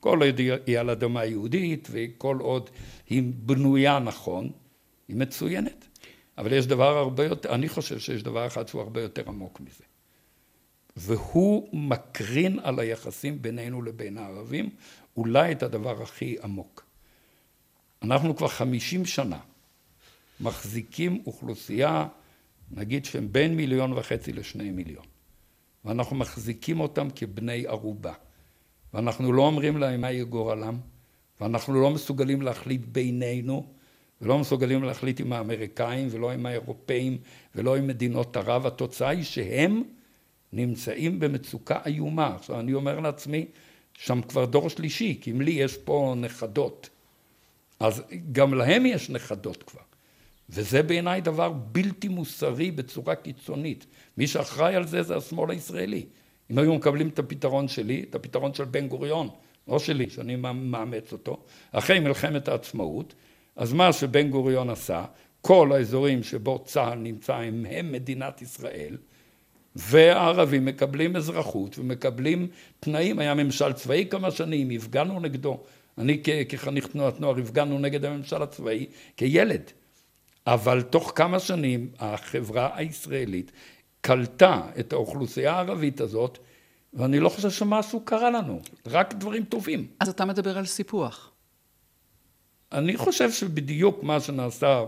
כל עוד היא על אדמה יהודית, וכל עוד היא בנויה נכון, היא מצוינת. אבל יש דבר הרבה יותר, אני חושב שיש דבר אחד שהוא הרבה יותר עמוק מזה. והוא מקרין על היחסים בינינו לבין הערבים, אולי את הדבר הכי עמוק. אנחנו כבר חמישים שנה מחזיקים אוכלוסייה, נגיד שהם בין מיליון וחצי לשני מיליון, ואנחנו מחזיקים אותם כבני ערובה, ואנחנו לא אומרים להם מה יהיה גורלם, ואנחנו לא מסוגלים להחליט בינינו, ולא מסוגלים להחליט עם האמריקאים, ולא עם האירופאים, ולא עם מדינות ערב. התוצאה היא שהם נמצאים במצוקה איומה. עכשיו אני אומר לעצמי, שם כבר דור שלישי, כי אם לי יש פה נכדות, אז גם להם יש נכדות כבר. וזה בעיניי דבר בלתי מוסרי בצורה קיצונית. מי שאחראי על זה זה השמאל הישראלי. אם היו מקבלים את הפתרון שלי, את הפתרון של בן גוריון, לא שלי, שאני מאמץ אותו, אחרי מלחמת העצמאות, אז מה שבן גוריון עשה, כל האזורים שבו צה"ל נמצא הם, הם מדינת ישראל, והערבים מקבלים אזרחות ומקבלים תנאים. היה ממשל צבאי כמה שנים, הפגנו נגדו. אני כחניך תנועת נוער הפגנו נגד הממשל הצבאי כילד. אבל תוך כמה שנים החברה הישראלית קלטה את האוכלוסייה הערבית הזאת, ואני לא חושב שמשהו קרה לנו, רק דברים טובים. אז אתה מדבר על סיפוח. אני חושב שבדיוק מה שנעשה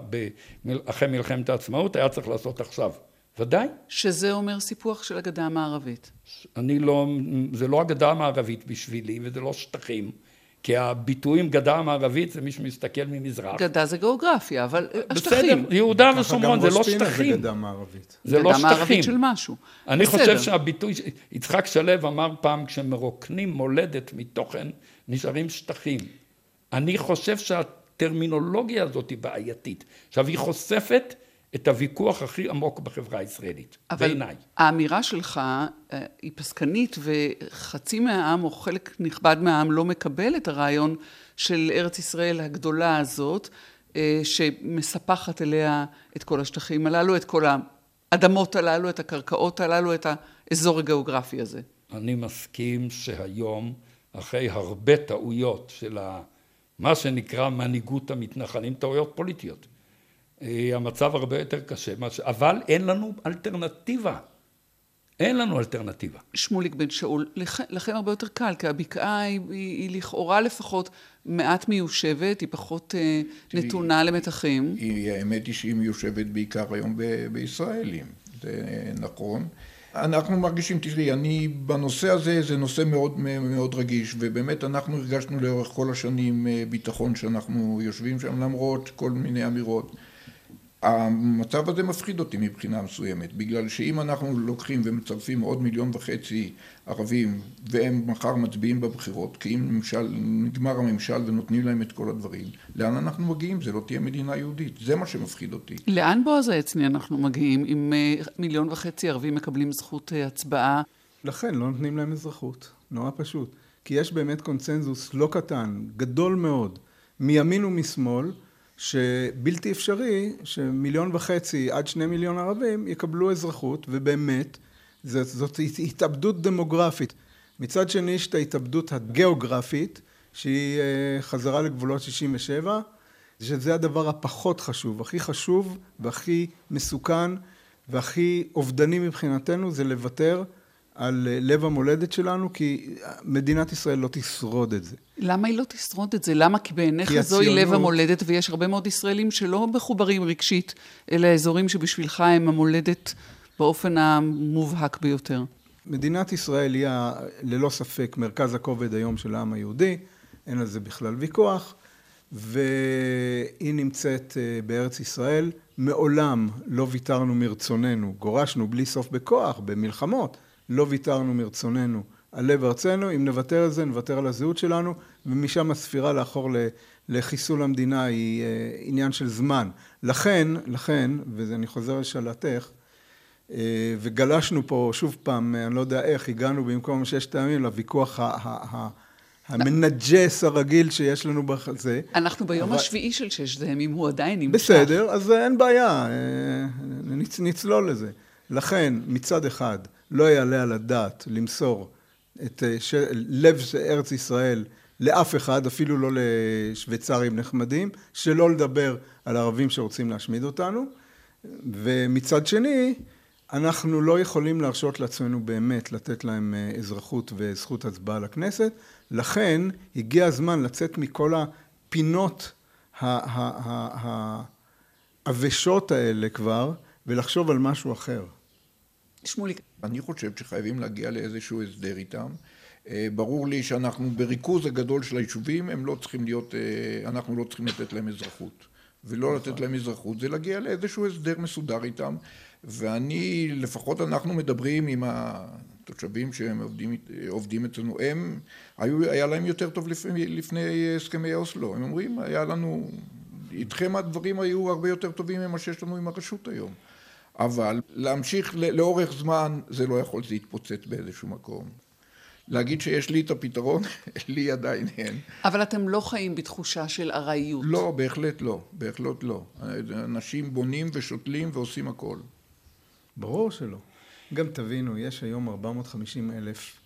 אחרי מלחמת העצמאות היה צריך לעשות עכשיו. ודאי. שזה אומר סיפוח של הגדה המערבית. אני לא, זה לא הגדה המערבית בשבילי, וזה לא שטחים, כי הביטויים גדה המערבית זה מי שמסתכל ממזרח. גדה זה גיאוגרפיה, אבל השטחים. בסדר, יהודה ושומרון זה לא שטחים. זה גדה מערבית. זה לא שטחים. גדה מערבית של משהו. אני חושב שהביטוי, יצחק שלו אמר פעם, כשמרוקנים מולדת מתוכן, נשארים שטחים. אני חושב שהטרמינולוגיה הזאת היא בעייתית. עכשיו היא חושפת את הוויכוח הכי עמוק בחברה הישראלית, בעיניי. אבל האמירה שלך היא פסקנית, וחצי מהעם או חלק נכבד מהעם לא מקבל את הרעיון של ארץ ישראל הגדולה הזאת, שמספחת אליה את כל השטחים הללו, את כל האדמות הללו, את הקרקעות הללו, את האזור הגיאוגרפי הזה. אני מסכים שהיום, אחרי הרבה טעויות של מה שנקרא מנהיגות המתנחלים, טעויות פוליטיות, המצב הרבה יותר קשה, אבל אין לנו אלטרנטיבה. אין לנו אלטרנטיבה. שמוליק בן שאול, לכ... לכם הרבה יותר קל, כי הבקעה היא, היא, היא לכאורה לפחות מעט מיושבת, היא פחות אה, נתונה היא, למתחים. היא, האמת היא שהיא מיושבת בעיקר היום ב- בישראלים, זה נכון. אנחנו מרגישים, תראי, אני בנושא הזה, זה נושא מאוד, מאוד רגיש, ובאמת אנחנו הרגשנו לאורך כל השנים ביטחון שאנחנו יושבים שם למרות כל מיני אמירות. המצב הזה מפחיד אותי מבחינה מסוימת, בגלל שאם אנחנו לוקחים ומצרפים עוד מיליון וחצי ערבים, והם מחר מצביעים בבחירות, כי אם ממשל, נגמר הממשל ונותנים להם את כל הדברים, לאן אנחנו מגיעים? זה לא תהיה מדינה יהודית, זה מה שמפחיד אותי. לאן בועז העצני אנחנו מגיעים, אם מיליון וחצי ערבים מקבלים זכות הצבעה? לכן לא נותנים להם אזרחות, נורא פשוט, כי יש באמת קונצנזוס לא קטן, גדול מאוד, מימין ומשמאל, שבלתי אפשרי שמיליון וחצי עד שני מיליון ערבים יקבלו אזרחות, ובאמת זאת, זאת התאבדות דמוגרפית. מצד שני יש את ההתאבדות הגיאוגרפית, שהיא חזרה לגבולות שישים ושבע, שזה הדבר הפחות חשוב, הכי חשוב והכי מסוכן והכי אובדני מבחינתנו, זה לוותר על לב המולדת שלנו, כי מדינת ישראל לא תשרוד את זה. למה היא לא תשרוד את זה? למה? כי בעיניך כי זוהי הציונות... לב המולדת, ויש הרבה מאוד ישראלים שלא מחוברים רגשית, אלא אזורים שבשבילך הם המולדת באופן המובהק ביותר. מדינת ישראל היא ללא ספק מרכז הכובד היום של העם היהודי, אין על זה בכלל ויכוח, והיא נמצאת בארץ ישראל. מעולם לא ויתרנו מרצוננו, גורשנו בלי סוף בכוח, במלחמות, לא ויתרנו מרצוננו על לב ארצנו, אם נוותר על זה, נוותר על הזהות שלנו, ומשם הספירה לאחור לחיסול המדינה היא עניין של זמן. לכן, לכן, ואני חוזר לשאלתך, וגלשנו פה שוב פעם, אני לא יודע איך, הגענו במקום ששת הימים לוויכוח המנג'ס הרגיל שיש לנו בחזה. אנחנו ביום השביעי של ששת הימים, הוא עדיין נמשך. בסדר, אז אין בעיה, נצלול לזה. לכן, מצד אחד, לא יעלה על הדעת למסור את לב ארץ ישראל לאף אחד, אפילו לא לשוויצרים נחמדים, שלא לדבר על ערבים שרוצים להשמיד אותנו. ומצד שני, אנחנו לא יכולים להרשות לעצמנו באמת לתת להם אזרחות וזכות הצבעה לכנסת. לכן, הגיע הזמן לצאת מכל הפינות העבשות האלה כבר, ולחשוב על משהו אחר. שמוליק. אני חושב שחייבים להגיע לאיזשהו הסדר איתם. ברור לי שאנחנו בריכוז הגדול של היישובים, הם לא צריכים להיות, אנחנו לא צריכים לתת להם אזרחות. ולא לתת להם אזרחות, זה להגיע לאיזשהו הסדר מסודר איתם. ואני, לפחות אנחנו מדברים עם התושבים שהם עובדים, עובדים אצלנו, הם, היו, היה להם יותר טוב לפני, לפני הסכמי אוסלו. הם אומרים, היה לנו, איתכם הדברים היו הרבה יותר טובים ממה שיש לנו עם הרשות היום. אבל להמשיך לאורך זמן, זה לא יכול, זה יתפוצץ באיזשהו מקום. להגיד שיש לי את הפתרון, לי עדיין אין. אבל אתם לא חיים בתחושה של ארעיות. לא, בהחלט לא, בהחלט לא. אנשים בונים ושותלים ועושים הכל. ברור שלא. גם תבינו, יש היום ארבע מאות וחמישים אלף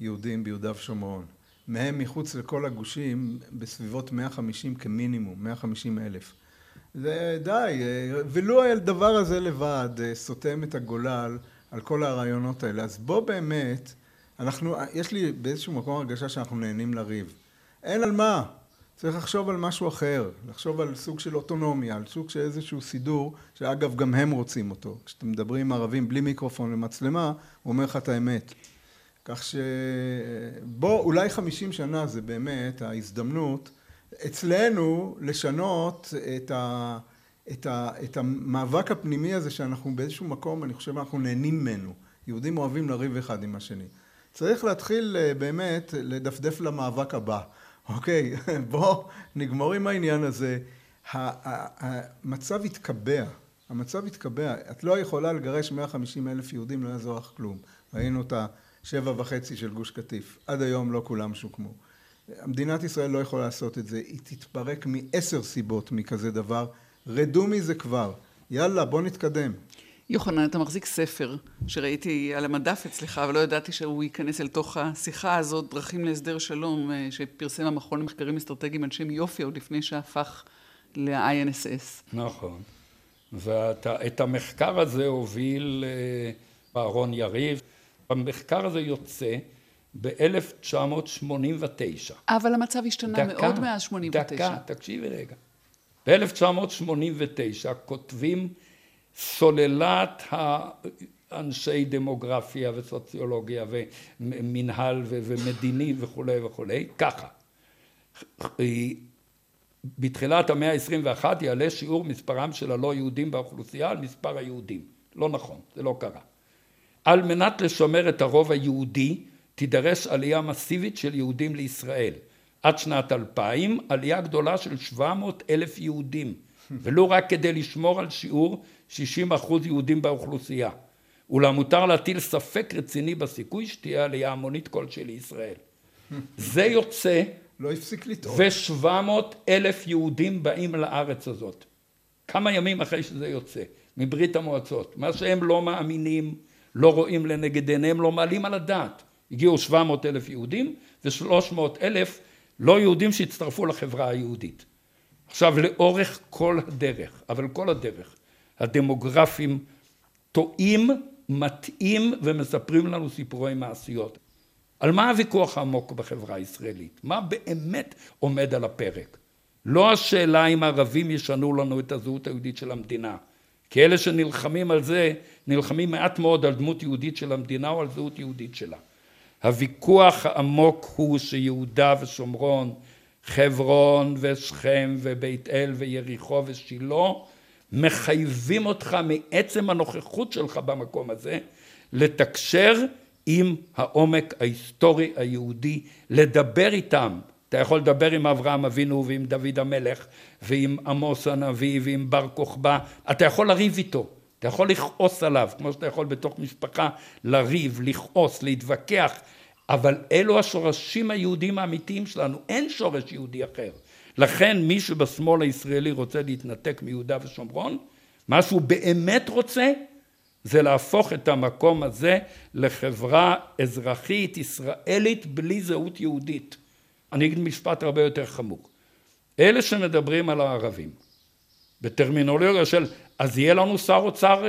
יהודים ביהודה ושומרון. מהם מחוץ לכל הגושים בסביבות מאה וחמישים כמינימום, מאה וחמישים אלף. זה די, ולו הדבר הזה לבד סותם את הגולל על כל הרעיונות האלה. אז בוא באמת, אנחנו, יש לי באיזשהו מקום הרגשה שאנחנו נהנים לריב. אין על מה, צריך לחשוב על משהו אחר, לחשוב על סוג של אוטונומיה, על סוג של איזשהו סידור, שאגב גם הם רוצים אותו. כשאתם מדברים עם ערבים בלי מיקרופון ומצלמה, הוא אומר לך את האמת. כך שבוא, אולי חמישים שנה זה באמת ההזדמנות, אצלנו לשנות את ה את ה את המאבק הפנימי הזה שאנחנו באיזשהו מקום אני חושב אנחנו נהנים ממנו. יהודים אוהבים לריב אחד עם השני. צריך להתחיל באמת לדפדף למאבק הבא. אוקיי, בוא נגמור עם העניין הזה. המצב התקבע, המצב התקבע. את לא יכולה לגרש מאה וחמישים אלף יהודים, לא יעזור לך כלום. ראינו את השבע וחצי של גוש קטיף. עד היום לא כולם שוקמו. המדינת ישראל לא יכולה לעשות את זה, היא תתפרק מעשר סיבות מכזה דבר, רדו מזה כבר, יאללה בוא נתקדם. יוחנן, אתה מחזיק ספר שראיתי על המדף אצלך, אבל לא ידעתי שהוא ייכנס אל תוך השיחה הזאת, דרכים להסדר שלום, שפרסם המכון למחקרים אסטרטגיים על שם יופי, עוד לפני שהפך ל-איי אן אס אס. נכון. ואת המחקר הזה הוביל אהרון יריב. המחקר הזה יוצא ב-אלף תשע מאות שמונים ותשע. אבל המצב השתנה דקה, מאוד מאז שמונים ותשע. דקה, תקשיבי רגע. ב-אלף תשע מאות שמונים ותשע כותבים סוללת האנשי דמוגרפיה וסוציולוגיה ומנהל ומדיני וכו' וכו'. ככה. בתחילת המאה ה-עשרים ואחת יעלה שיעור מספרם של הלא יהודים באוכלוסייה על מספר היהודים. לא נכון, זה לא קרה. על מנת לשמר את הרוב היהודי, תידרש עלייה מסיבית של יהודים לישראל. עד שנת אלפיים, עלייה גדולה של שבע מאות אלף יהודים, ולא רק כדי לשמור על שיעור שישים אחוז יהודים באוכלוסייה. אולם מותר להטיל ספק רציני בסיכוי שתהיה עלייה המונית כלשהי לישראל. זה יוצא... לא הפסיק לטעות. ו-שבע מאות אלף יהודים באים לארץ הזאת. כמה ימים אחרי שזה יוצא, מברית המועצות. מה שהם לא מאמינים, לא רואים לנגד עיניהם, לא מעלים על הדעת. הגיעו שבע מאות אלף יהודים ו-שלוש מאות אלף לא יהודים שהצטרפו לחברה היהודית. עכשיו, לאורך כל הדרך, אבל כל הדרך, הדמוגרפים טועים, מתאים ומספרים לנו סיפורי מעשיות. על מה הוויכוח העמוק בחברה הישראלית? מה באמת עומד על הפרק? לא השאלה אם הערבים ישנו לנו את הזהות היהודית של המדינה, כי אלה שנלחמים על זה, נלחמים מעט מאוד על דמות יהודית של המדינה או על זהות יהודית שלה. הוויכוח העמוק הוא שיהודה ושומרון, חברון ושכם ובית אל ויריחו ושילה, מחייבים אותך מעצם הנוכחות שלך במקום הזה, לתקשר עם העומק ההיסטורי היהודי, לדבר איתם. אתה יכול לדבר עם אברהם אבינו ועם דוד המלך, ועם עמוס הנביא ועם בר כוכבא, אתה יכול לריב איתו, אתה יכול לכעוס עליו, כמו שאתה יכול בתוך משפחה לריב, לכעוס, להתווכח, אבל אלו השורשים היהודים האמיתיים שלנו, אין שורש יהודי אחר. לכן מי שבשמאל הישראלי רוצה להתנתק מיהודה ושומרון, מה שהוא באמת רוצה, זה להפוך את המקום הזה לחברה אזרחית ישראלית בלי זהות יהודית. אני אגיד משפט הרבה יותר חמור. אלה שמדברים על הערבים, בטרמינולוגיה של, אז יהיה לנו שר אוצר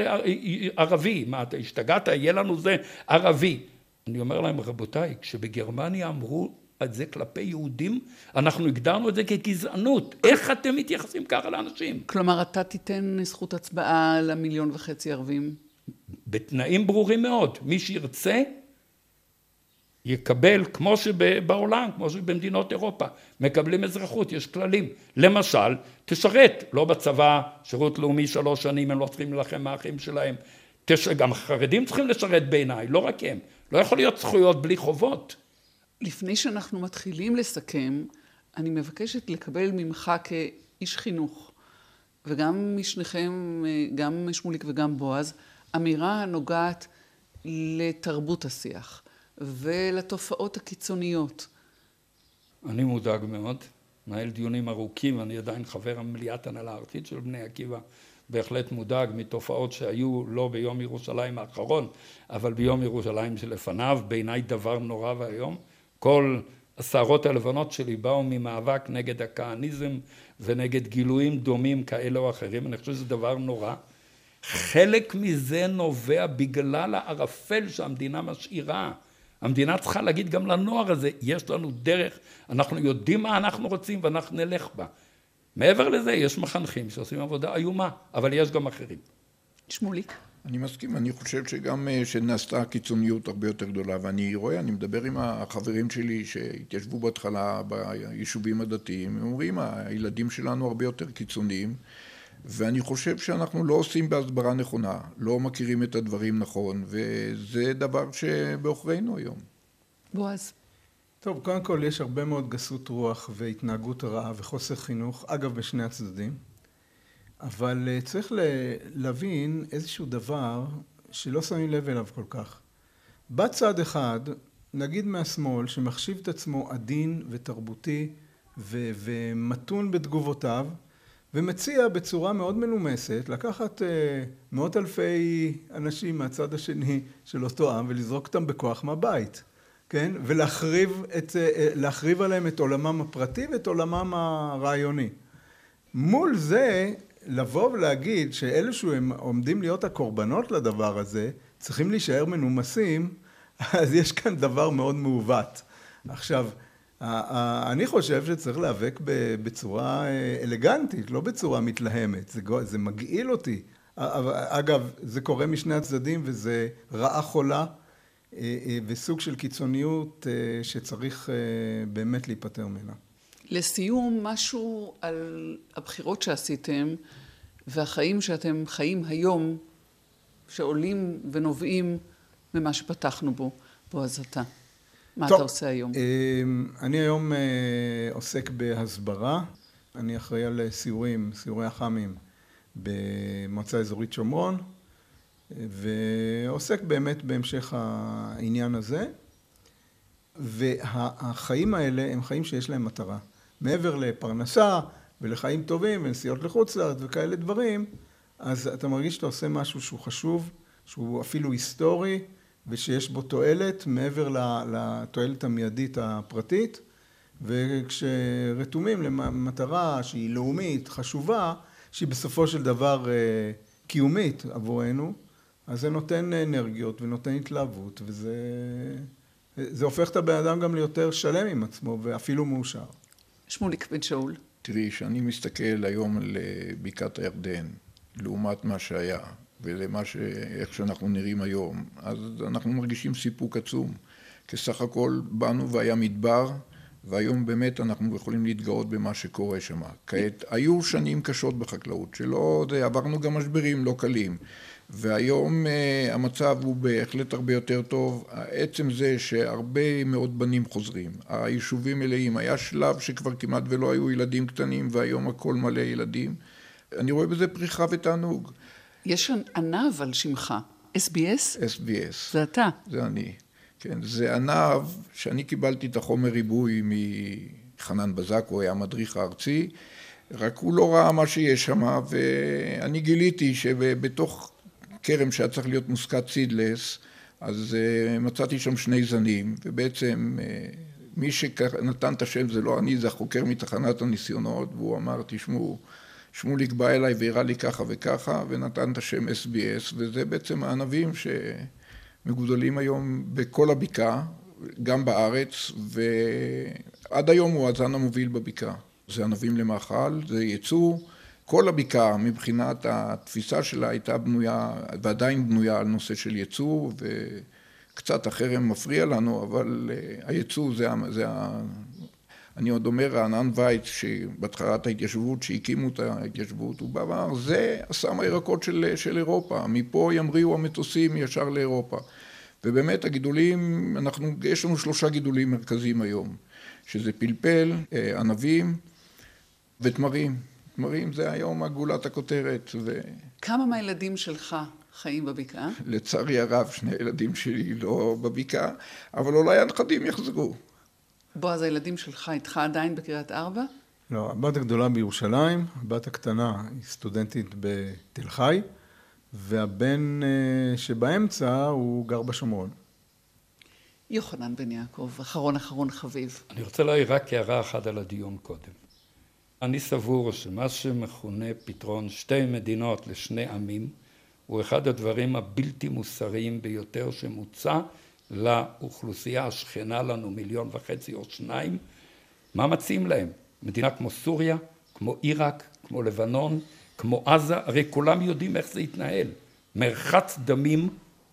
ערבי, מה אתה השתגעת, יהיה לנו זה ערבי. אני אומר להם, רבותיי, כשבגרמניה אמרו את זה כלפי יהודים, אנחנו הגדרנו את זה כגזענות. איך אתם מתייחסים ככה לאנשים? כלומר, אתה תיתן זכות הצבעה למיליון וחצי ערבים? בתנאים ברורים מאוד. מי שירצה, יקבל, כמו שבעולם, כמו שבמדינות אירופה, מקבלים אזרחות, יש כללים. למשל, תשרת, לא בצבא, שירות לאומי שלוש שנים, הם לא צריכים ללחם מהאחים שלהם. תש... גם חרדים צריכים לשרת בעיניי, לא רק הם. לא יכול להיות זכויות בלי חובות. לפני שאנחנו מתחילים לסכם, אני מבקשת לקבל ממך כאיש חינוך, וגם משניכם, גם שמוליק וגם בועז, אמירה נוגעת לתרבות השיח ולתופעות הקיצוניות. אני מודאג מאוד, נהל דיונים ארוכים, אני עדיין חבר המליאת הנהלה הארצית של בני עקיבא, בהחלט מודאג מתופעות שהיו לא ביום ירושלים האחרון, אבל ביום ירושלים שלפניו, בעיניי דבר נורא והיום. כל הסערות הלבנות שלי באו ממאבק נגד הכהניזם ונגד גילויים דומים כאלה או אחרים, אני חושב שזה דבר נורא. חלק מזה נובע בגלל הערפל שהמדינה משאירה. המדינה צריכה להגיד גם לנוער הזה, יש לנו דרך, אנחנו יודעים מה אנחנו רוצים ואנחנו נלך בה. מעבר לזה, יש מחנכים שעושים עבודה איומה, אבל יש גם אחרים. שמוליק. אני מסכים, אני חושב שגם שנעשתה קיצוניות הרבה יותר גדולה, ואני רואה, אני מדבר עם החברים שלי שהתיישבו בהתחלה ביישובים הדתיים, הם אומרים, הילדים שלנו הרבה יותר קיצוניים, ואני חושב שאנחנו לא עושים בהסברה נכונה, לא מכירים את הדברים נכון, וזה דבר שבאחרינו היום. בועז. טוב, קודם כל יש הרבה מאוד גסות רוח והתנהגות רעה וחוסר חינוך, אגב בשני הצדדים, אבל צריך להבין איזשהו דבר שלא שמים לב אליו כל כך. בצד אחד, נגיד מהשמאל, שמחשיב את עצמו עדין ותרבותי ו- ומתון בתגובותיו, ומציע בצורה מאוד מנומסת לקחת uh, מאות אלפי אנשים מהצד השני של אותו עם ולזרוק אותם בכוח מהבית, כן? ולהחריב את, uh, להחריב עליהם את עולמם הפרטי ואת עולמם הרעיוני. מול זה לבוא ולהגיד שאלה שהם עומדים להיות הקורבנות לדבר הזה, צריכים להישאר מנומסים, אז יש כאן דבר מאוד מעוות. עכשיו, אני חושב שצריך להיאבק בצורה אלגנטית, לא בצורה מתלהמת, זה מגעיל אותי. אגב, זה קורה משני הצדדים וזה רעה חולה, וסוג של קיצוניות שצריך באמת להיפטר ממנה. לסיום, משהו על הבחירות שעשיתם והחיים שאתם חיים היום, שעולים ונובעים ממה שפתחנו בו, בועז אתה. מה טוב, אתה עושה היום? אני היום עוסק בהסברה. אני אחראי על סיורים, סיורי החמים במועצה אזורית שומרון, ועוסק באמת בהמשך העניין הזה. והחיים האלה הם חיים שיש להם מטרה. מעבר לפרנסה ולחיים טובים ונסיעות לחוץ לארץ וכאלה דברים, אז אתה מרגיש שאתה עושה משהו שהוא חשוב, שהוא אפילו היסטורי, ושיש בו תועלת מעבר לתועלת המיידית הפרטית, וכשרתומים למטרה שהיא לאומית, חשובה, שהיא בסופו של דבר קיומית עבורנו, אז זה נותן אנרגיות ונותן התלהבות, וזה... זה הופך את הבן אדם גם ליותר שלם עם עצמו, ואפילו מאושר. שמוליק בן שאול. תראי, שאני מסתכל היום לבקעת הירדן, לעומת מה שהיה, ולמה ש... איך שאנחנו נראים היום, אז אנחנו מרגישים סיפוק עצום. כסך הכל באנו והיה מדבר, והיום באמת אנחנו יכולים להתגאות במה שקורה שם. כעת, היו שנים קשות בחקלאות, שלא... עברנו גם משברים לא קלים. והיום uh, המצב הוא בהחלט הרבה יותר טוב. עצם זה שהרבה מאוד בנים חוזרים, היישובים מלאים, היה שלב שכבר כמעט ולא היו ילדים קטנים, והיום הכל מלא ילדים. אני רואה בזה פריחה ותענוג. יש ענב על שמך, אס בי אס? אס בי אס. זה אתה. זה אני, כן. זה ענב שאני קיבלתי את החומר ריבוי מחנן בזק, הוא היה המדריך הארצי, רק הוא לא ראה מה שיש שם, ואני גיליתי שבתוך... כרם שהיה צריך להיות מוסקת סידלס, אז uh, מצאתי שם שני זנים, ובעצם uh, מי שנתן את השם זה לא אני, זה החוקר מתחנת הניסיונות, והוא אמר, תשמעו, שמוליק בא אליי והראה לי ככה וככה, ונתן את השם אס בי אס, וזה בעצם הענבים שמגודלים היום בכל הבקעה, גם בארץ, ועד היום הוא הזן המוביל בבקעה. זה ענבים למאכל, זה יצוא, כל הבקעה מבחינת התפיסה שלה הייתה בנויה, ועדיין בנויה על נושא של ייצוא, וקצת החרם מפריע לנו, אבל הייצוא זה, זה אני עוד אומר, הענן וייץ, שבתחילת ההתיישבות, שהקימו את ההתיישבות, הוא בא ואמר, זה הסם הירקות של, של אירופה, מפה ימריאו המטוסים ישר לאירופה. ובאמת הגידולים, אנחנו, יש לנו שלושה גידולים מרכזיים היום, שזה פלפל, ענבים ותמרים. מראים, זה היום הגולת הכותרת. ו... כמה מהילדים שלך חיים בבקעה? לצערי הרב, שני הילדים שלי לא בבקעה, אבל אולי הנכדים יחזרו. בוא, אז הילדים שלך איתך עדיין בקריית ארבע? לא, הבת הגדולה בירושלים, הבת הקטנה היא סטודנטית בתל חי, והבן שבאמצע הוא גר בשומרון. יוחנן בן יעקב, אחרון אחרון חביב. אני רוצה להעיר רק הערה אחת על הדיון קודם. אני סבור שמה שמכונה פתרון שתי מדינות לשני עמים הוא אחד הדברים הבלתי מוסריים ביותר שמוצע לאוכלוסייה השכנה לנו מיליון וחצי או שניים. מה מציעים להם? מדינה כמו סוריה, כמו עיראק, כמו לבנון, כמו עזה, הרי כולם יודעים איך זה יתנהל. מרחץ דמים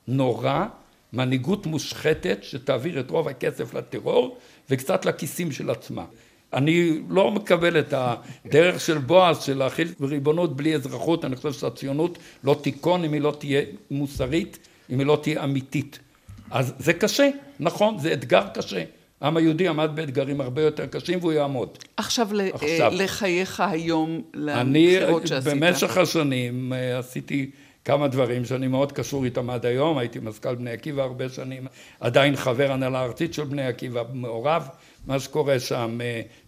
נורא, מנהיגות מושחתת שתעביר את רוב הכסף לטרור וקצת לכיסים של עצמה. אני לא מקבל את הדרך של בועז של להכיל ריבונות בלי אזרחות. אני חושב שהציונות לא תיקון אם היא לא תהיה מוסרית, אם היא לא תהיה אמיתית. אז זה קשה, נכון, זה אתגר קשה. העם היהודי עמד באתגרים הרבה יותר קשים והוא יעמוד. עכשיו, עכשיו לחייך היום לבחירות שעשית. אני במשך השנים עשיתי כמה דברים שאני מאוד קשור איתם עד היום. הייתי מזכ"ל בני עקיבא הרבה שנים, עדיין חבר הנהלה ארצית של בני עקיבא, מעורב. מה שקורה שם,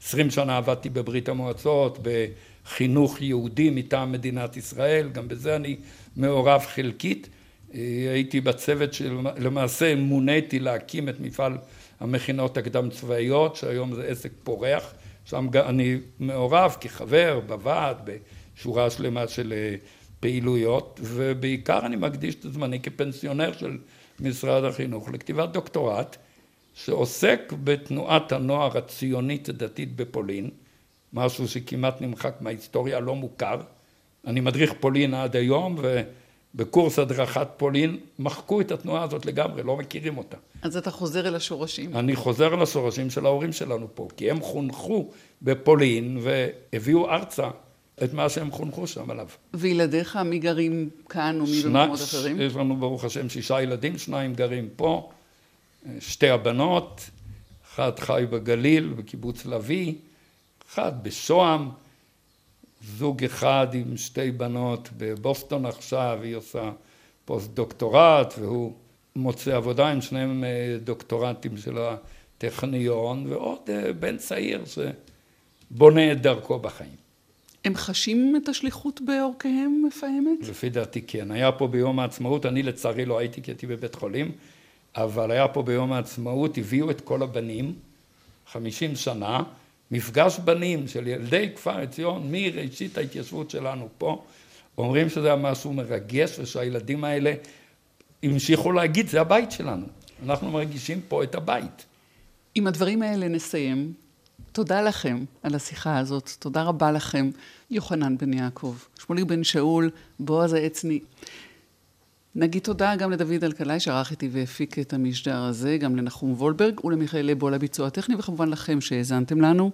עשרים שנה עבדתי בברית המועצות, בחינוך יהודי מטעם מדינת ישראל, גם בזה אני מעורב חלקית. הייתי בצוות שלמעשה מוניתי להקים את מפעל המכינות הקדם צבאיות, שהיום זה עסק פורח, שם אני מעורב כחבר, בוועד, שורה שלמה של פעילויות, ובעיקר אני מקדיש את זמני כפנסיונר של משרד החינוך לכתיבת דוקטורט, שעוסק בתנועת הנוער הציונית הדתית בפולין, משהו שכמעט נמחק מההיסטוריה, לא מוכר. אני מדריך פולין עד היום, ובקורס הדרכת פולין מחקו את התנועה הזאת לגמרי, לא מכירים אותה. אז אתה חוזר אל השורשים. אני חוזר אל השורשים של ההורים שלנו פה, כי הם חונכו בפולין והביאו ארצה את מה שהם חונכו שם עליו. וילדיך, מי גרים כאן ומי במקומות אחרים? יש לנו ברוך השם שישה ילדים, שניים גרים פה, שתי הבנות, אחת חי בגליל, בקיבוץ לוי, אחת בשוהם, זוג אחד עם שתי בנות בבוסטון עכשיו, היא עושה פוסט דוקטורט, והוא מוצא עבודה עם שניהם דוקטורטים של הטכניון, ועוד בן צעיר שבונה את דרכו בחיים. הם חשים את השליחות באורקיהם מפעמת? לפי דעתי כן. היה פה ביום העצמאות, אני לצערי לא הייתי כי הייתי בבית חולים, אבל היה פה ביום העצמאות, הביאו את כל הבנים, חמישים שנה, מפגש בנים של ילדי כפר עציון, מראשית ההתיישבות שלנו פה, אומרים שזה היה משהו מרגש, ושהילדים האלה המשיכו להגיד, זה הבית שלנו. אנחנו מרגישים פה את הבית. עם הדברים האלה נסיים. תודה לכם על השיחה הזאת, תודה רבה לכם, יוחנן בן יעקב, שמוליק בן שאול, בועז העצני. נגיד תודה גם לדוד אלקלעי שערך איתי והפיק את המשדר הזה, גם לנחום וולברג ולמיכאל לבול הביצוע הטכני, וכמובן לכם שהאזנתם לנו.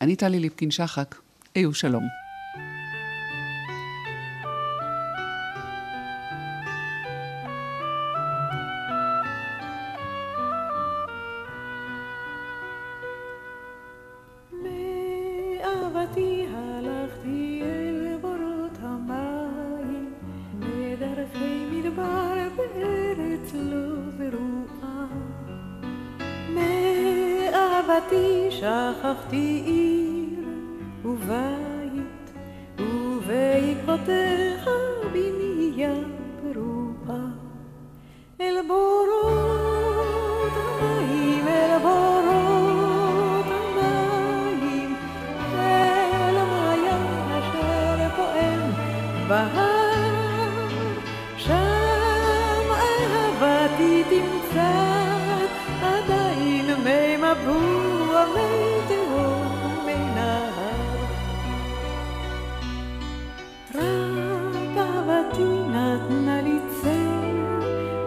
אני טלי ליפקין שחק, היו שלום. שכחתי עיר ובית, ובעקבותיך בנייה פרועה. אל בורות המים, אל בורות המים, אל המעיין אשר פועם בהר, שם אהבתי תמצא עדיין מי מבוא.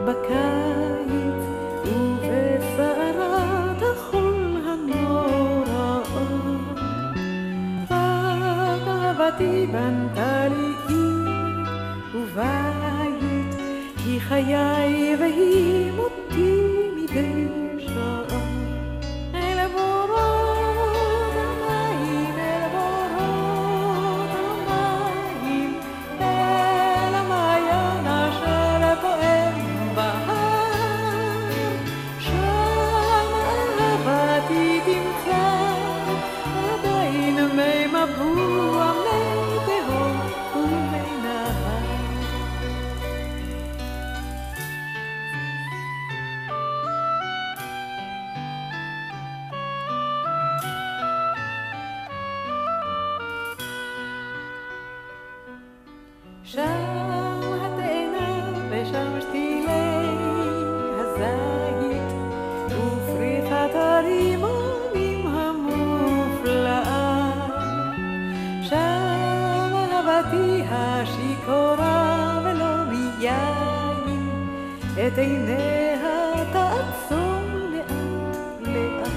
בקיץ ובסערת החול הנוראות, רק אהבתי בנתה לי עיר ובית, היא חיי והיא מותי מדי שעה. אל בורות המים, אל בורות המים, אל המעיין אשר פועם את עיניה תעצום לאט לאט.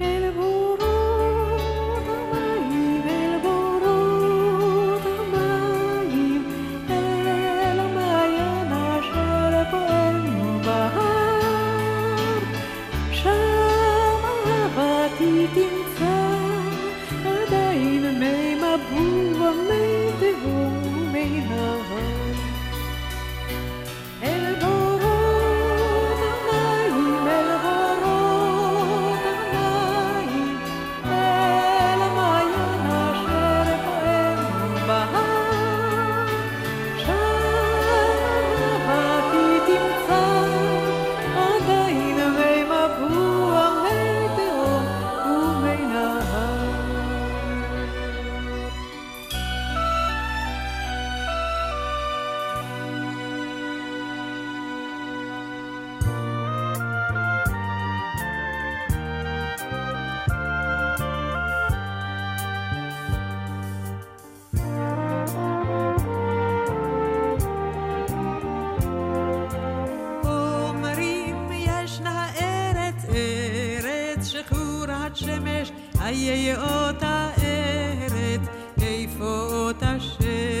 אל בורות המים, אל בורות המים, אל המעיין אשר פועם בהר, שם אהבתי תמצא עדיין מי מבוע, מי תהום, מי נהר. Oh איי איי אותה ארץ, איפה אותה שם.